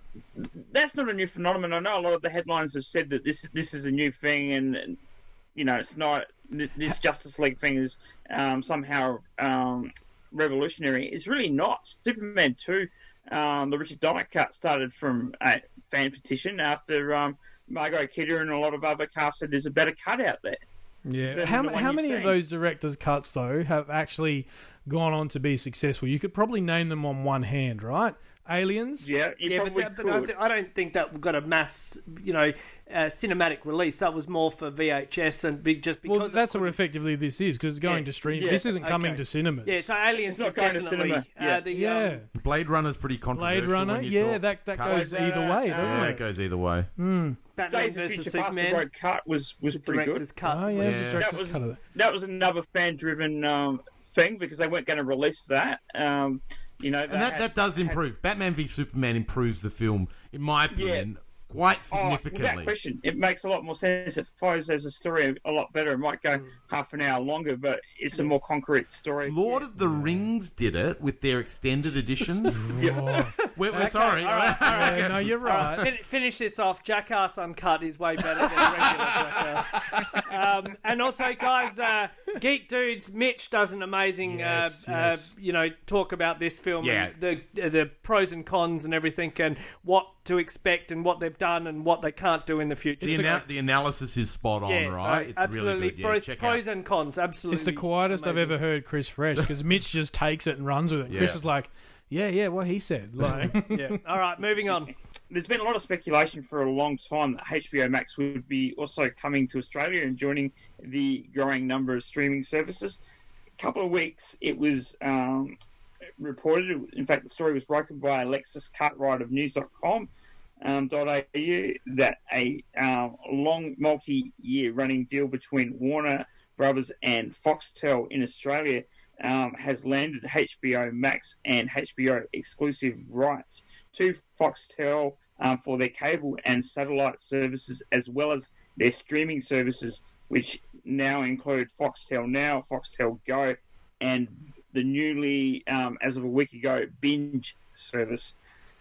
that's not a new phenomenon. I know a lot of the headlines have said that this this is a new thing, and, and you know, it's not. This Justice League thing is um, somehow um, revolutionary. It's really not. Superman two, um, the Richard Donner cut, started from a fan petition after um, Margot Kidder and a lot of other cast said there's a better cut out there. Yeah. How, how many of those director's cuts, though, have actually gone on to be successful? You could probably name them on one hand, right? Aliens? Yeah, you yeah, probably but that, could. I, th I don't think that got a mass, you know, uh, cinematic release. That was more for V H S and big, just because... Well, that's what effectively this is, because it's going yeah. to stream. Yeah. This isn't coming okay. to cinemas. Yeah, so Aliens it's not is going definitely... To cinema. Yeah. Uh, the, yeah. Um, Blade Runner's pretty controversial. Blade Runner, yeah, that, that goes either way, uh, doesn't yeah, it? Yeah, it goes either way. Mm. Batman Days versus. Future Superman. Past the Road cut was, was pretty good. Cut. Oh, yeah. yeah. That, was, that was another fan-driven... Um, thing because they weren't going to release that, um, you know. And that had, that does improve. Had... Batman v Superman improves the film, in my opinion, yeah. quite significantly. Oh, without question, it makes a lot more sense. It follows as a story a lot better. It might go half an hour longer, but it's a more concrete story. Lord yeah. of the Rings did it with their extended editions. yeah. We're, we're okay, sorry. All right, all right. Yeah, no, you're right. Fin finish this off. Jackass Uncut is way better than regular Jackass. Um, and also, guys, uh, Geek Dudes, Mitch does an amazing, yes, uh, yes. Uh, you know, talk about this film, yeah. and the the pros and cons and everything, and what to expect and what they've done and what they can't do in the future. The, ana the analysis is spot on, yeah, right? So it's absolutely really good. Yeah, both check pros out. and cons. Absolutely, it's the quietest amazing. I've ever heard Chris Fresh, because Mitch just takes it and runs with it. Yeah. Chris is like. Yeah, yeah, what he said. Like, yeah. All right, moving on. There's been a lot of speculation for a long time that H B O Max would be also coming to Australia and joining the growing number of streaming services. A couple of weeks, it was um, reported. In fact, the story was broken by Alexis Cartwright of news dot com dot a u um, that a um, long multi-year running deal between Warner Brothers and Foxtel in Australia Um, has landed H B O Max and H B O exclusive rights to Foxtel um, for their cable and satellite services, as well as their streaming services, which now include Foxtel Now, Foxtel Go, and the newly, um, as of a week ago, Binge service.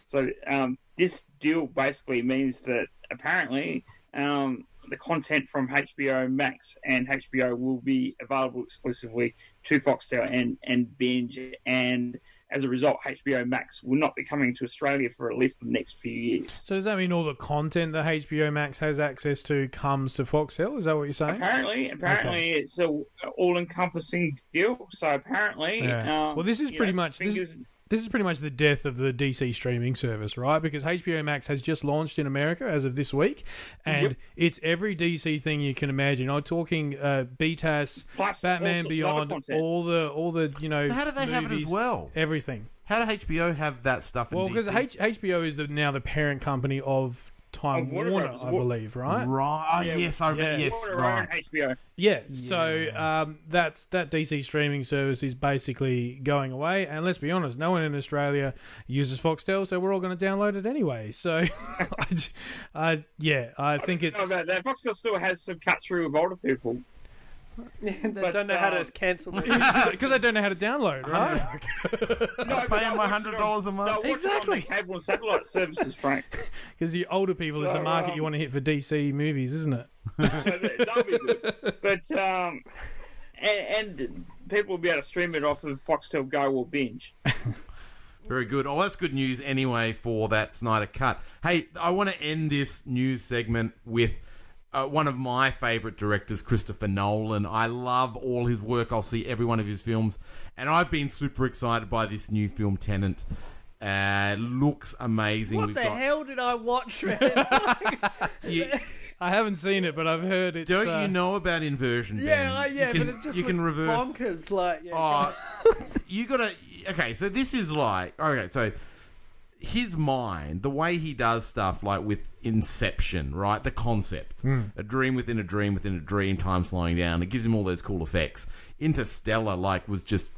So um, this deal basically means that apparently um, the content from H B O Max and H B O will be available exclusively to Foxtel and, and Binge, and as a result, H B O Max will not be coming to Australia for at least the next few years. So does that mean all the content that H B O Max has access to comes to Foxtel? Is that what you're saying? Apparently, apparently okay. it's an all-encompassing deal, so apparently... Yeah. Um, well, this is pretty know, much... Fingers, this... This is pretty much the death of the D C streaming service, right? Because H B O Max has just launched in America as of this week, and yep. it's every D C thing you can imagine. I'm talking uh, B T A S, Plus, Batman all Beyond, all the all the you know. So how do they movies, have it as well? Everything. How do H B O have that stuff? In well, because H B O is the, now the parent company of Time Warner, Warner I believe, right? Right. Oh, yeah. Yes, I remember. Yeah. Yes, Warner right. H B O. Yeah, yeah. So um, that's that D C streaming service is basically going away, and let's be honest, no one in Australia uses Foxtel, so we're all going to download it anyway. So, I, yeah, I, I think it's know about that. Foxtel still has some cut through of older people. Yeah, they but, don't know um, how to cancel it because they don't know how to download, right? I'm no, paying my hundred dollars a month. Exactly. Cable and satellite services, Frank. Because the older people so, is the market um, you want to hit for D C movies, isn't it? That'll be good. But um, and, and people will be able to stream it off of Foxtel Go or Binge. Very good. Oh, that's good news anyway for that Snyder Cut. Hey, I want to end this news segment with. Uh, one of my favourite directors, Christopher Nolan. I love all his work. I'll see every one of his films. And I've been super excited by this new film, Tenet. Uh, looks amazing. What We've the got... hell did I watch, man? yeah. I haven't seen it, but I've heard it. Don't uh... you know about inversion, Ben? Yeah, yeah, you can, but it just you looks can reverse... bonkers. Like, yeah, oh, you gotta... okay, so this is like, okay, so his mind, the way he does stuff, like with Inception, right? The concept, mm. a dream within a dream within a dream, time slowing down. It gives him all those cool effects. Interstellar, like, was just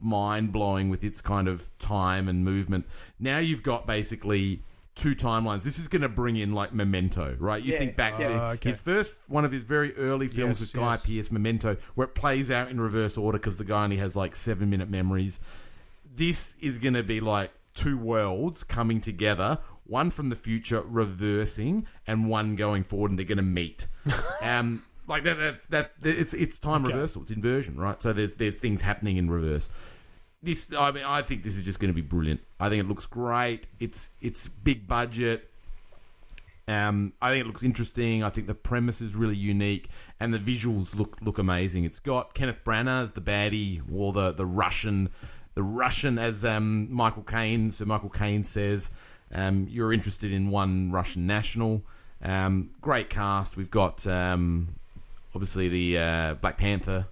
mind-blowing with its kind of time and movement. Now you've got basically two timelines. This is going to bring in, like, Memento, right? You yeah. think back uh, to okay. his first, one of his very early films yes, with Guy yes. Pearce, Memento, where it plays out in reverse order because the guy only has, like, seven-minute memories. This is going to be, like, two worlds coming together, one from the future reversing and one going forward, and they're going to meet. um, like that, that, that, it's it's time okay. reversal, it's inversion, right? So there's there's things happening in reverse. This, I mean, I think this is just going to be brilliant. I think it looks great. It's it's big budget. Um, I think it looks interesting. I think the premise is really unique, and the visuals look look amazing. It's got Kenneth Branagh as the baddie, or the the Russian. The Russian, as um, Michael Caine, so Michael Caine says, um, you're interested in one Russian national. Um, great cast. We've got, um, obviously, the uh, Black Panther.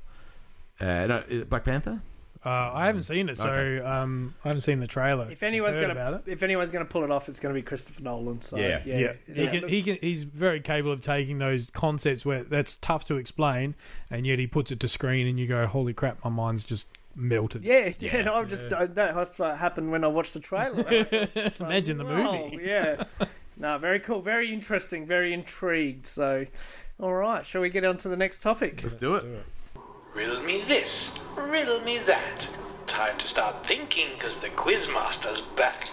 Uh, no, is it Black Panther? Uh, I haven't seen it, okay. so um, I haven't seen the trailer. If anyone's going to, if anyone's going to pull it off, it's going to be Christopher Nolan. So yeah, yeah, yeah. yeah. He can, he can, he's very capable of taking those concepts where that's tough to explain, and yet he puts it to screen, and you go, "Holy crap, my mind's just." Melted. Yeah, yeah. yeah. No, I'm just yeah. that has happened when I watched the trailer. Like, imagine the movie. yeah. No, very cool, very interesting, very intrigued. So, all right, shall we get on to the next topic? Let's do it. Let's do it. Riddle me this, riddle me that. Time to start thinking, because the quizmaster's back.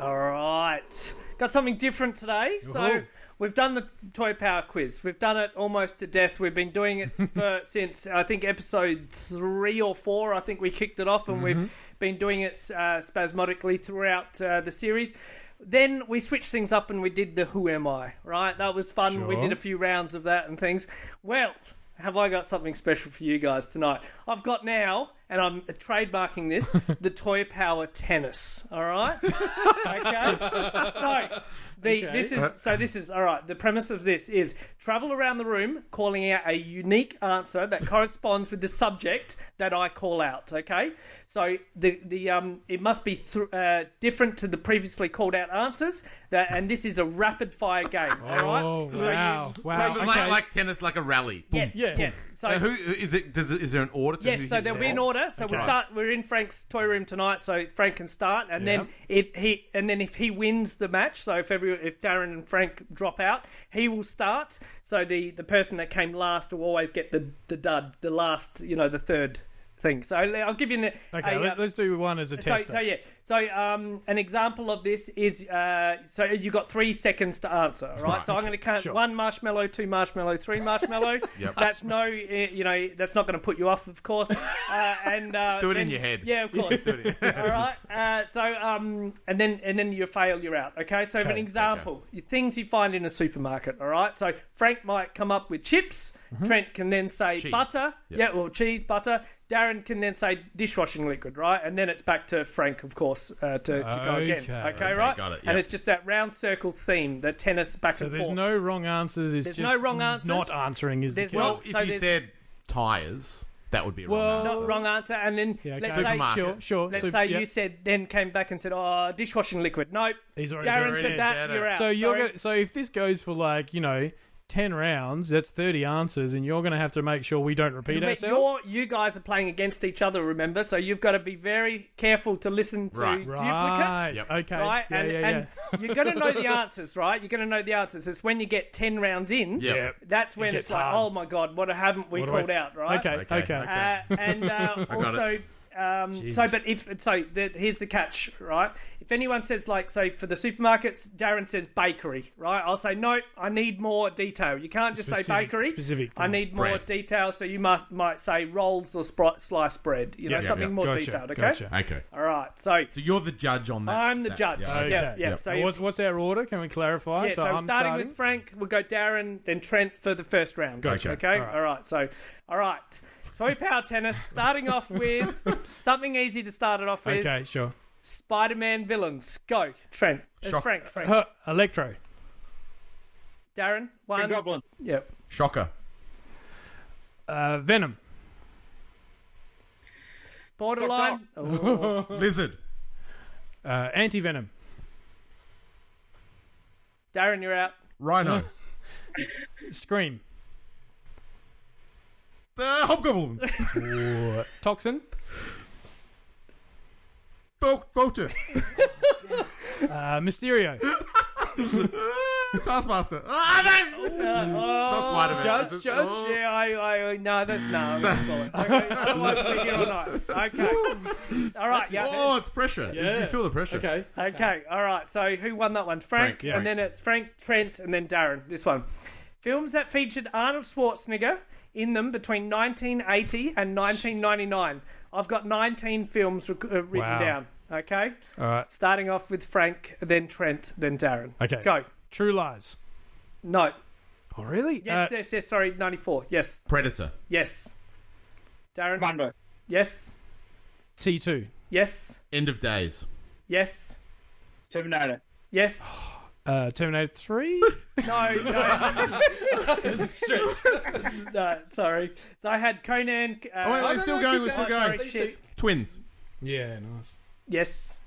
All right, got something different today. Ooh. So we've done the Toy Power quiz. We've done it almost to death. We've been doing it for, since, I think, episode three or four. I think we kicked it off, and mm-hmm. we've been doing it uh, spasmodically throughout uh, the series. Then we switched things up and we did the Who Am I, right? That was fun. Sure. We did a few rounds of that and things. Well, have I got something special for you guys tonight? I've got now, and I'm trademarking this, the Toy Power Tennis, all right? Okay? So... The, okay. This is so. This is all right. The premise of this is travel around the room, calling out a unique answer that corresponds with the subject that I call out. Okay, so the the um it must be th- uh, different to the previously called out answers. That and this is a rapid fire game. Oh, all right. Wow! So you, wow! So okay. like, like tennis, like a rally. Yes. Boom, yes. Boom. yes. So now who is it? Does it, is there an order? To yes. Who so there'll be an order. So okay. we'll start. We're in Frank's toy room tonight. So Frank can start, and yeah. then if he and then if he wins the match. So if every If Darren and Frank drop out, he will start. So the, the person that came last will always get the, the dud, the last, you know, the third thing. So I'll give you... An, okay, a, let's do one as a tester. So, so yeah. So um, an example of this is... Uh, so you've got three seconds to answer, right? right so okay, I'm going to count sure. one marshmallow, two marshmallow, three marshmallow. yep. That's no... You know, that's not going to put you off, of course. Uh, and uh, Do it then, in your head. Yeah, of course. do it in. All right? Uh, so, um, and then and then you fail, you're out, okay? So okay, an example, okay. things you find in a supermarket, all right? So Frank might come up with chips. Mm-hmm. Trent can then say cheese. butter. Yep. Yeah, well, cheese, butter. Darren can then say dishwashing liquid, right? And then it's back to Frank, of course, uh, to, to go okay. again. Okay, okay right? Got it, yep. And it's just that round circle theme, the tennis back so and forth. So there's no wrong answers. It's there's just no wrong answers. Not answering is there's the Well, if so you said tyres, that would be a well, wrong answer. Not wrong answer. And then yeah, okay. let's say, sure, sure. let's Sup- say yep. you said, then came back and said, oh, dishwashing liquid. Nope. He's already Darren said it. that, you're out. So, you're gonna, so if this goes for like, you know... ten rounds, that's thirty answers, and you're going to have to make sure we don't repeat but ourselves. You're, you guys are playing against each other, remember? So you've got to be very careful to listen to right. duplicates. Right, yep. okay. Right? Yeah, and, yeah, and yeah. you're going to know the answers, right? You're going to know the answers. It's when you get ten rounds in, yep. that's when it it's hard. Like, oh my God, what haven't we what called I... out, right? Okay, okay. okay. Uh, and uh, also... Um, so, but if so, the, here's the catch, right? If anyone says like, so for the supermarkets, Darren says bakery, right? I'll say no. I need more detail. You can't just specific, say bakery. Specific. I need more bread. detail. So you must might say rolls or spri- sliced bread. You know, yep, something yep, more gotcha, detailed. Okay. Gotcha. Okay. All right. So. So you're the judge on that. I'm the that, judge. Yeah. Okay. Yeah. Yep. Yep. So well, what's, what's our order? Can we clarify? Yeah. So, so I'm starting, starting with Frank. We'll go Darren, then Trent for the first round. Gotcha. Okay. All right. All right so, all right. Toy Power Tennis, starting off with something easy to start it off with. Okay, sure. Spider-Man villains. Go, Trent. Shock- Frank, Frank. Uh, Electro. Darren. One. Green Goblin. Yep. Shocker. Uh, Venom. Borderline. Oh. Lizard. Uh, Anti-Venom. Darren, you're out. Rhino. Scream. Uh, hobgoblin. Toxin. Vulture. uh, Mysterio. Taskmaster. Oh, no! Uh, oh, Judge, just, Judge. Oh. Yeah, I, I, no, that's no. Nah. Okay, otherwise we're here all night. Okay. All right. Yeah. Oh, it's pressure. Yeah. You feel the pressure. Okay. Okay. Okay. All right. So who won that one? Frank. Frank yeah. And then it's Frank, Trent, and then Darren. This one. Films that featured Arnold Schwarzenegger in them between nineteen eighty and nineteen ninety-nine. I've got nineteen films written wow. down. Okay. All right. Starting off with Frank, then Trent, then Darren. Okay. Go. True Lies. No. Oh, really? Yes, uh, yes, yes. Sorry, ninety-four. Yes. Predator. Yes. Darren. Rambo. Yes. T two. Yes. End of Days. Yes. Terminator. Yes. Uh, Terminator three? No, no. No, sorry. So I had Conan. Uh, oh, wait, we're still going, we're still going. Sorry, shit. Twins. Yeah, nice. Yes.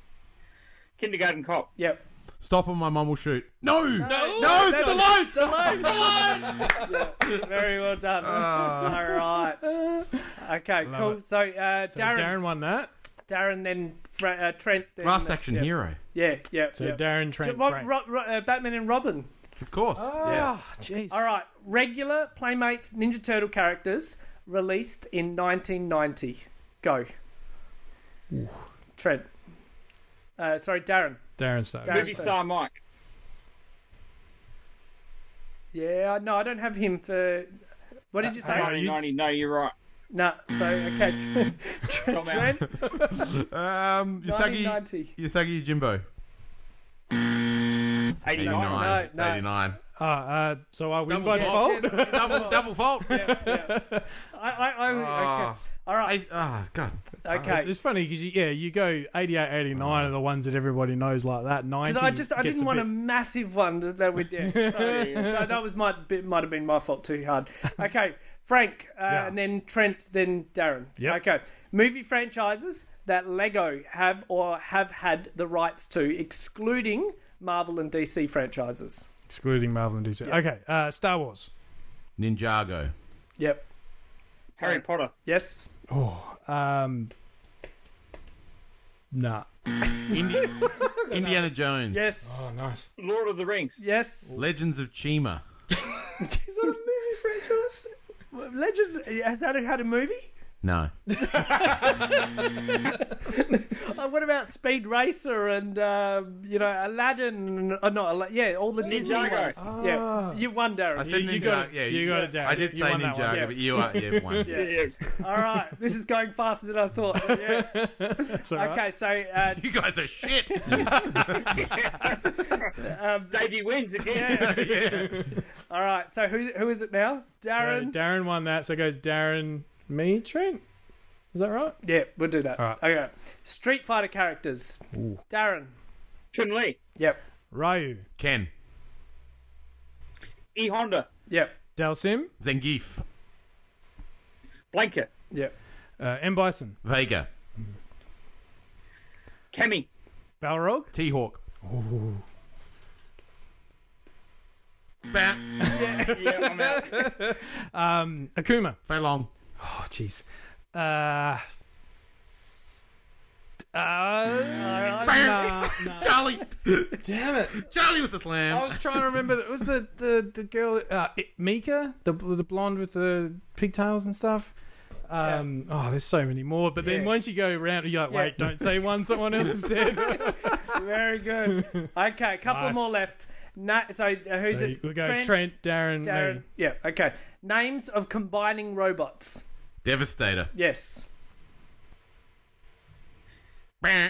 Kindergarten Cop. Yep. Stop or My Mum Will Shoot. No! No! No, no Stallone! Stallone! Stallone! Yeah, very well done. Uh, All right. Okay, cool. It. So, uh, so Darren, Darren won that. Darren, then uh, Trent. Then, Last Action uh, yeah. Hero. Yeah, yeah. So yeah. Darren, Trent, Rob, Frank. Rob, Rob, uh, Batman and Robin. Of course. Oh, jeez. Yeah. All right. Regular Playmates Ninja Turtle characters released in nineteen ninety. Go. Ooh. Trent. Uh, sorry, Darren. Darren Star. Movie Star Mike. Yeah, no, I don't have him for... What did you say? nineteen ninety, no, you're right. No, so okay. Trent. um, Usagi, Usagi Yojimbo. eighty-nine. eighty-nine. No, no. eighty-nine. Oh, uh, so I win by fault. Yeah, yeah, double, double fault. Yeah, yeah. I, I, I oh. okay. All right. Ah, oh, God. It's okay. Hard. It's funny because you, yeah, you go eighty-eight, eighty-nine oh. are the ones that everybody knows like that. ninety. Because I just I didn't a want bit... a massive one that we did. Yeah, so, yeah, so that was might might have been my fault too hard. Okay. Frank, uh, yeah. and then Trent, then Darren. Yep. Okay. Movie franchises that Lego have or have had the rights to, excluding Marvel and D C franchises. Excluding Marvel and D C. Yep. Okay. Uh, Star Wars. Ninjago. Yep. Harry Potter. Yes. Oh. Um, nah. Indi Indiana Jones. Yes. Oh, nice. Lord of the Rings. Yes. Legends of Chima. Is that a movie franchise? Legends, has that had a movie? No. What about Speed Racer and um, you know Aladdin? Uh, not yeah, all the Disney ones. Oh. Yeah, you won, Darren. I said you, you got it. Yeah, you, you got it, Darren. I did you say Ninjago, yeah. but you are yeah, won. Yeah. Yeah. All right, this is going faster than I thought. Yeah. That's all right. Okay, so uh, you guys are shit. um, Davey wins again. Yeah. Yeah. All right, so who who is it now? Darren. So Darren won that, so it goes Darren. Me, Trent? Is that right? Yeah, we'll do that. All right. Okay. Street Fighter characters. Ooh. Darren. Chun-Li. Yep. Ryu. Ken. E Honda. Yep. Dalsim. Zangief. Blanket. Yep. Uh, M Bison. Vega. Mm. Kemi. Balrog. T-Hawk. Ooh. Bat. Yeah, yeah, I'm out. um, Akuma. Fei Long. Oh, jeez. Uh... Uh... Nah, nah. Charlie! Damn it. Charlie with the slam. I was trying to remember. That it was the, the, the girl... Uh, it, Mika? The, the blonde with the pigtails and stuff? Um, yeah. Oh, there's so many more. But yeah. then once you go around, you're like, wait, yeah. don't say one someone else has said. Very good. Okay, a couple nice. more left. Na so who's so it? We'll go Trent, Trent Darren, Darren. Me. Yeah, okay. Names of combining robots. Devastator. Yes. Yeah,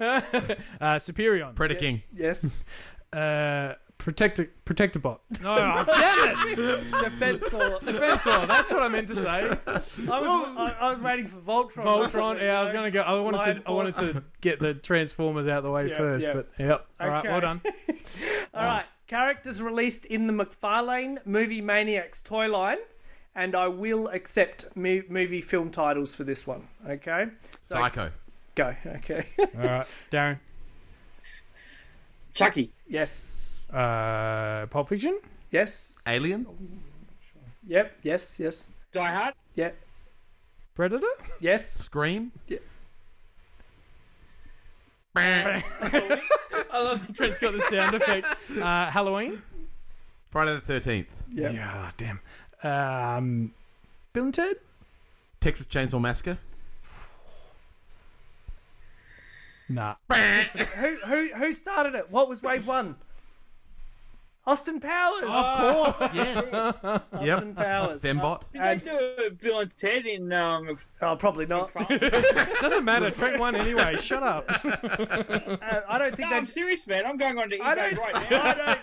uh, Superion. Predaking. Yeah. Yes. uh, Protector Protectorbot. No, oh, damn it! Defensor. Defensor. That's what I meant to say. I was, I, I was waiting for Voltron. Voltron. Yeah, I was going to go. I wanted Lion to. Force. I wanted to get the Transformers out of the way yep, first. Yep. But yep. All okay. right. Well done. All right. Characters released in the McFarlane Movie Maniacs toy line and I will accept mo- movie film titles for this one. Okay? So Psycho. Go. Okay. All right. Darren. Chucky. Yes. Uh, Pulp Fiction. Yes. Alien. Yep. Yes. Yes. Die Hard. Yep. Predator. Yes. Scream. Yep. I love that Trent's got the sound effect. Uh, Halloween. Friday the thirteenth. Yep. Yeah. Damn. Um, Bill and Ted. Texas Chainsaw Massacre. Nah. who who who started it? What was wave one? Austin Powers. Oh, of course, yes. Austin yep. Powers. Fembot. Uh, did they do Bill and Ted in? Um, oh, probably not. Doesn't matter. Trent won anyway. Shut up. Uh, I don't think. No, I'm serious, man. I'm going on to eBay right now. I don't.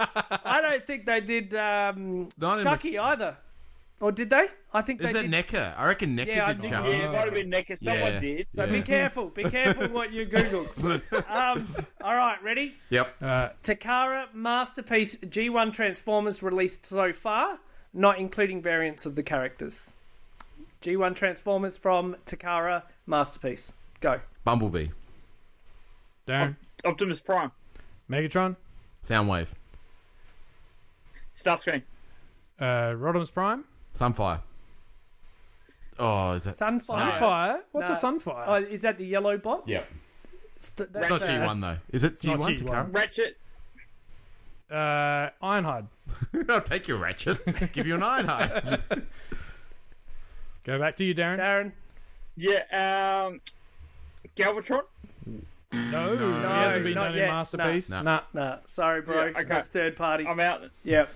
I don't think they did um, Chucky either. Or did they? I think is they did. Is it Necker? I reckon Necker yeah, did Chucky. Yeah, it might have been Necker. Someone yeah. did. So yeah. be careful. Be careful what you Google. um, all right, ready? Yep. Uh, Takara Masterpiece G one Transformers released so far, not including variants of the characters. G one Transformers from Takara Masterpiece. Go. Bumblebee. Darren. Op- Optimus Prime. Megatron. Soundwave. Starscream. Uh, Rodimus Prime. Sunfire. Oh, is that Sunfire? Sunfire? What's no. a Sunfire? Oh, is that the yellow bot? Yep. St- that's it's not a... G one though. Is it G one? G one. G one. Ratchet. Uh, Ironhide. I'll take your Ratchet. Give you an Ironhide. Go back to you, Darren. Darren. Yeah. Um, Galvatron. No, no, he hasn't been done in Masterpiece. No, no, no. no. Sorry, bro. Yeah, okay. That's third party. I'm out. Yeah.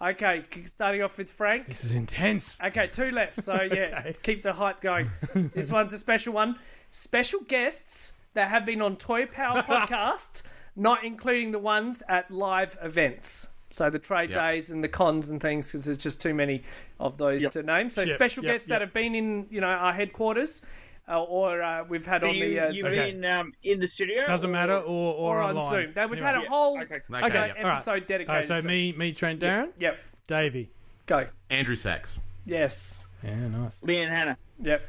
Okay, starting off with Frank. This is intense. Okay, two left. So, yeah, okay. Keep the hype going. This one's a special one. Special guests that have been on Toy Power Podcast, not including the ones at live events. So the trade yep. days and the cons and things, because there's just too many of those yep. to name. So yep. special yep. guests yep. that have been in, you know, our headquarters. Uh, or uh, we've had so on you, the... Uh, you so mean okay. um, in the studio? Doesn't or, matter, or, or, or on online. Zoom. Now, we've anyway. had a whole yeah. okay. Okay, okay, yep. episode right. dedicated right, so to... So me, me, Trent, Darren? Yep. yep. Davey. Go. Andrew Sachs. Yes. Yeah, nice. Lee and Hannah. Yep.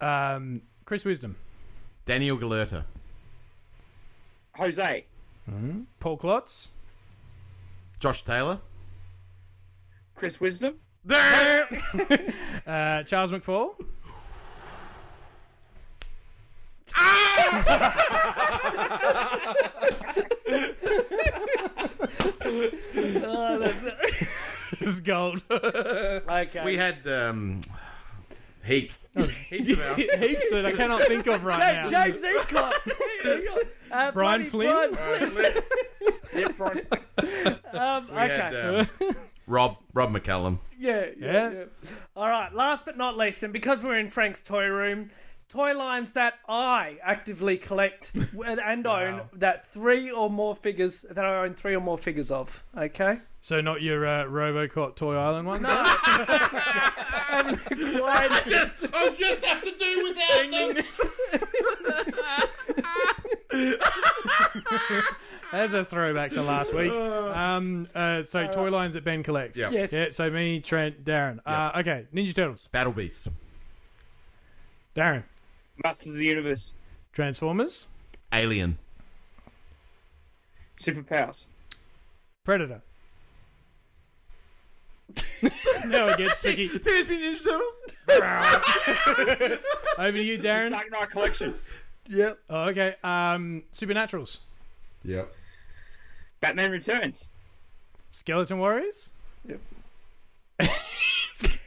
Um, Chris Wisdom. Daniel Galerta. Jose. Mm-hmm. Paul Klotz. Josh Taylor. Chris Wisdom. uh, Charles McFall. Oh, that's a... This is gold. Okay. We had um, heaps. Heaps, of our... heaps that I cannot think of right James, now. James Ecott. uh, Brian Flynn. Brian Flynn. Yeah, Brian. Um, we okay. Had, um, Rob Rob McCallum. Yeah, yeah, yeah. yeah. All right. Last but not least, and because we're in Frank's toy room. Toy lines that I actively collect and wow. own that three or more figures that I own three or more figures of. Okay, so not your uh, RoboCop Toy Island one. No, I'm, I just, I just have to do without them. That's a throwback to last week. Um, uh, so right. Toy lines that Ben collects. Yep. Yes. Yeah. So me, Trent, Darren. Yep. Uh, okay, Ninja Turtles, Battle Beasts, Darren. Masters of the Universe. Transformers. Alien. Superpowers. Predator. Now it gets sticky. Teenage Mutant Ninja Turtles. Over to you, Darren. Dark Knight Collection. Yep. Oh, okay. Um, Supernaturals. Yep. Batman Returns. Skeleton Warriors. Yep.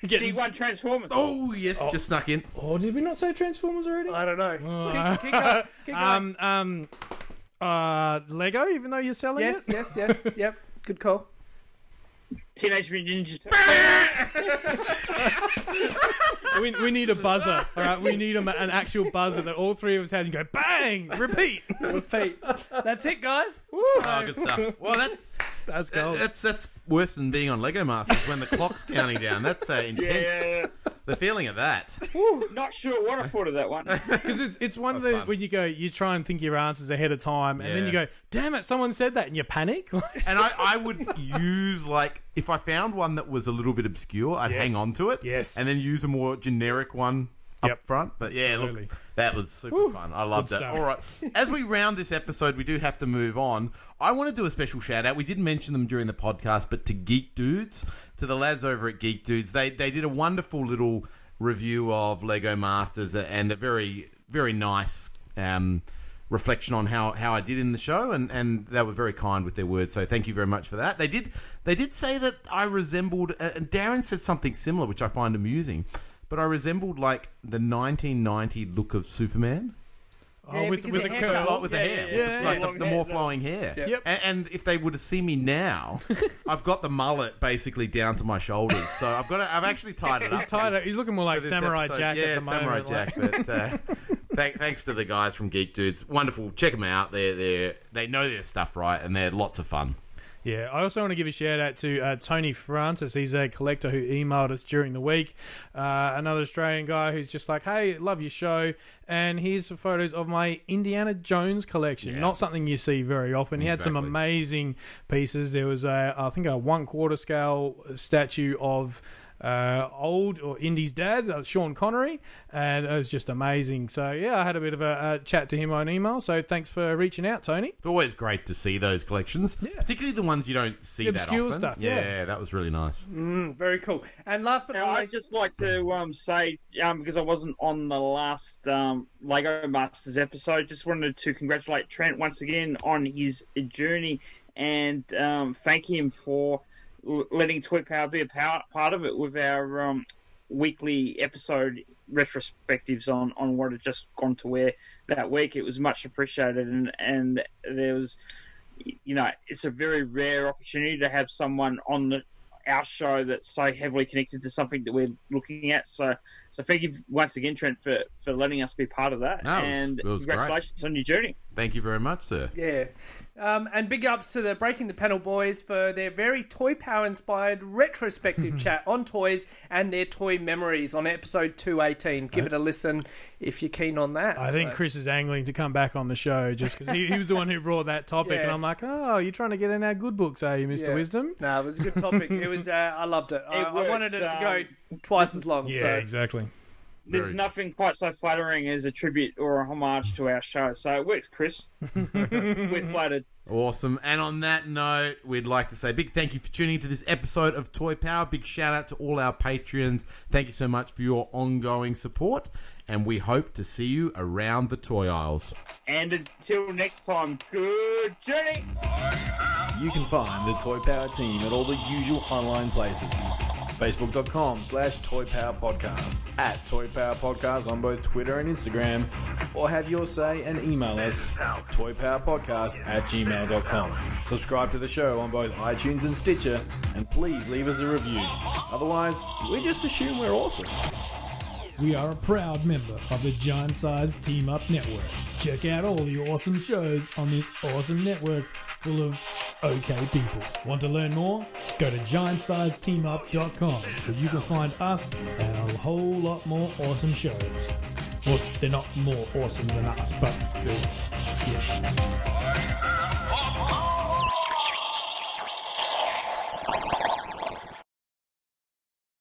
Getting... G one Transformers. Oh yes, oh. just snuck in. Oh, did we not say Transformers already? I don't know. Uh, keep, keep going. Keep going. Um, um, uh, Lego. Even though you're selling yes, it. Yes, yes, yes. Yep. Good call. Teenage Mutant Ninja Turtles. we, we need a buzzer. All right, we need a, an actual buzzer that all three of us had and go bang. Repeat. Repeat. That's it, guys. So... Oh, good stuff. Well, that's. That's gold. That's that's worse than being on Lego Masters when the clock's counting down. That's uh, intense. Yeah, yeah, yeah. The feeling of that. Ooh, not sure what I thought of that one. Because it's, it's one that when you go, you try and think your answers ahead of time, and yeah. then you go, damn it, someone said that, and you panic. And I, I would use, like, if I found one that was a little bit obscure, I'd yes. hang on to it. Yes. And then use a more generic one up yep. front. But yeah, absolutely. Look, that was super Ooh, fun. I loved it. All right. As we round this episode, we do have to move on. I want to do a special shout out. We did mention them during the podcast, but to Geek Dudes, to the lads over at Geek Dudes, they they did a wonderful little review of Lego Masters and a very, very nice um, reflection on how, how I did in the show, and, and they were very kind with their words, so thank you very much for that. They did they did say that I resembled, uh, and Darren said something similar, which I find amusing, but I resembled like the nineteen ninety look of Superman. Oh, yeah, with with the curl, like, with yeah, the hair, yeah, yeah, yeah. like yeah, the, the more hair, flowing so. hair. Yep. And, and if they were to see me now, I've got the mullet basically down to my shoulders, so I've got to, I've actually tied it up. He's tied up. He's looking more like Samurai episode. Jack. Yeah, at the Samurai moment, Jack. Like. But uh, th thanks to the guys from Geek Dudes, wonderful. Check them out. They they they know their stuff right, and they're lots of fun. Yeah, I also want to give a shout out to uh, Tony Francis. He's a collector who emailed us during the week. Uh, another Australian guy who's just like, hey, love your show. And here's some photos of my Indiana Jones collection. Yeah. Not something you see very often. Exactly. He had some amazing pieces. There was, a, I think, a one-quarter scale statue of... Uh, old or Indy's dad, uh, Sean Connery, and it was just amazing. So yeah, I had a bit of a, a chat to him on email, so thanks for reaching out, Tony. It's always great to see those collections, yeah. particularly the ones you don't see the obscure that often. Stuff, yeah, yeah, that was really nice. Mm, very cool. And last but not least, I'd just like to um, say, um, because I wasn't on the last um, Lego Masters episode, just wanted to congratulate Trent once again on his journey and um, thank him for letting Toy Power be a power, part of it with our um, weekly episode retrospectives on, on what had just gone to air that week. It was much appreciated, and, and there was, you know, it's a very rare opportunity to have someone on the, our show that's so heavily connected to something that we're looking at. So so thank you once again, Trent, for, for letting us be part of that. No, and congratulations great. on your journey. Thank you very much, sir. Yeah. Um, and big ups to the Breaking the Panel boys for their very Toy Power-inspired retrospective chat on toys and their toy memories on episode two eighteen. Give it a listen if you're keen on that. I so. think Chris is angling to come back on the show just because he, he was the one who brought that topic. Yeah. And I'm like, oh, you're trying to get in our good books, are you, Mister Yeah. Wisdom? No, it was a good topic. It was. Uh, I loved it. it I, I wanted it to go twice as long. Yeah, so. exactly. There's Very. nothing quite so flattering as a tribute or a homage to our show. So it works, Chris. We're flattered. Awesome. And on that note, we'd like to say a big thank you for tuning into this episode of Toy Power. Big shout out to all our Patreons. Thank you so much for your ongoing support. And we hope to see you around the toy aisles. And until next time, good journey. You can find the Toy Power team at all the usual online places. Facebook.com slash Toy Power Podcast, at Toy Power Podcast on both Twitter and Instagram, or have your say and email us toypowerpodcast at gmail.com. Subscribe to the show on both iTunes and Stitcher, and please leave us a review. Otherwise, we just assume we're awesome. We are a proud member of the Giant Size Team Up Network. Check out all the awesome shows on this awesome network full of okay people. Want to learn more? Go to giant size team up dot com, where you can find us and a whole lot more awesome shows. Well, they're not more awesome than us, but... Yes.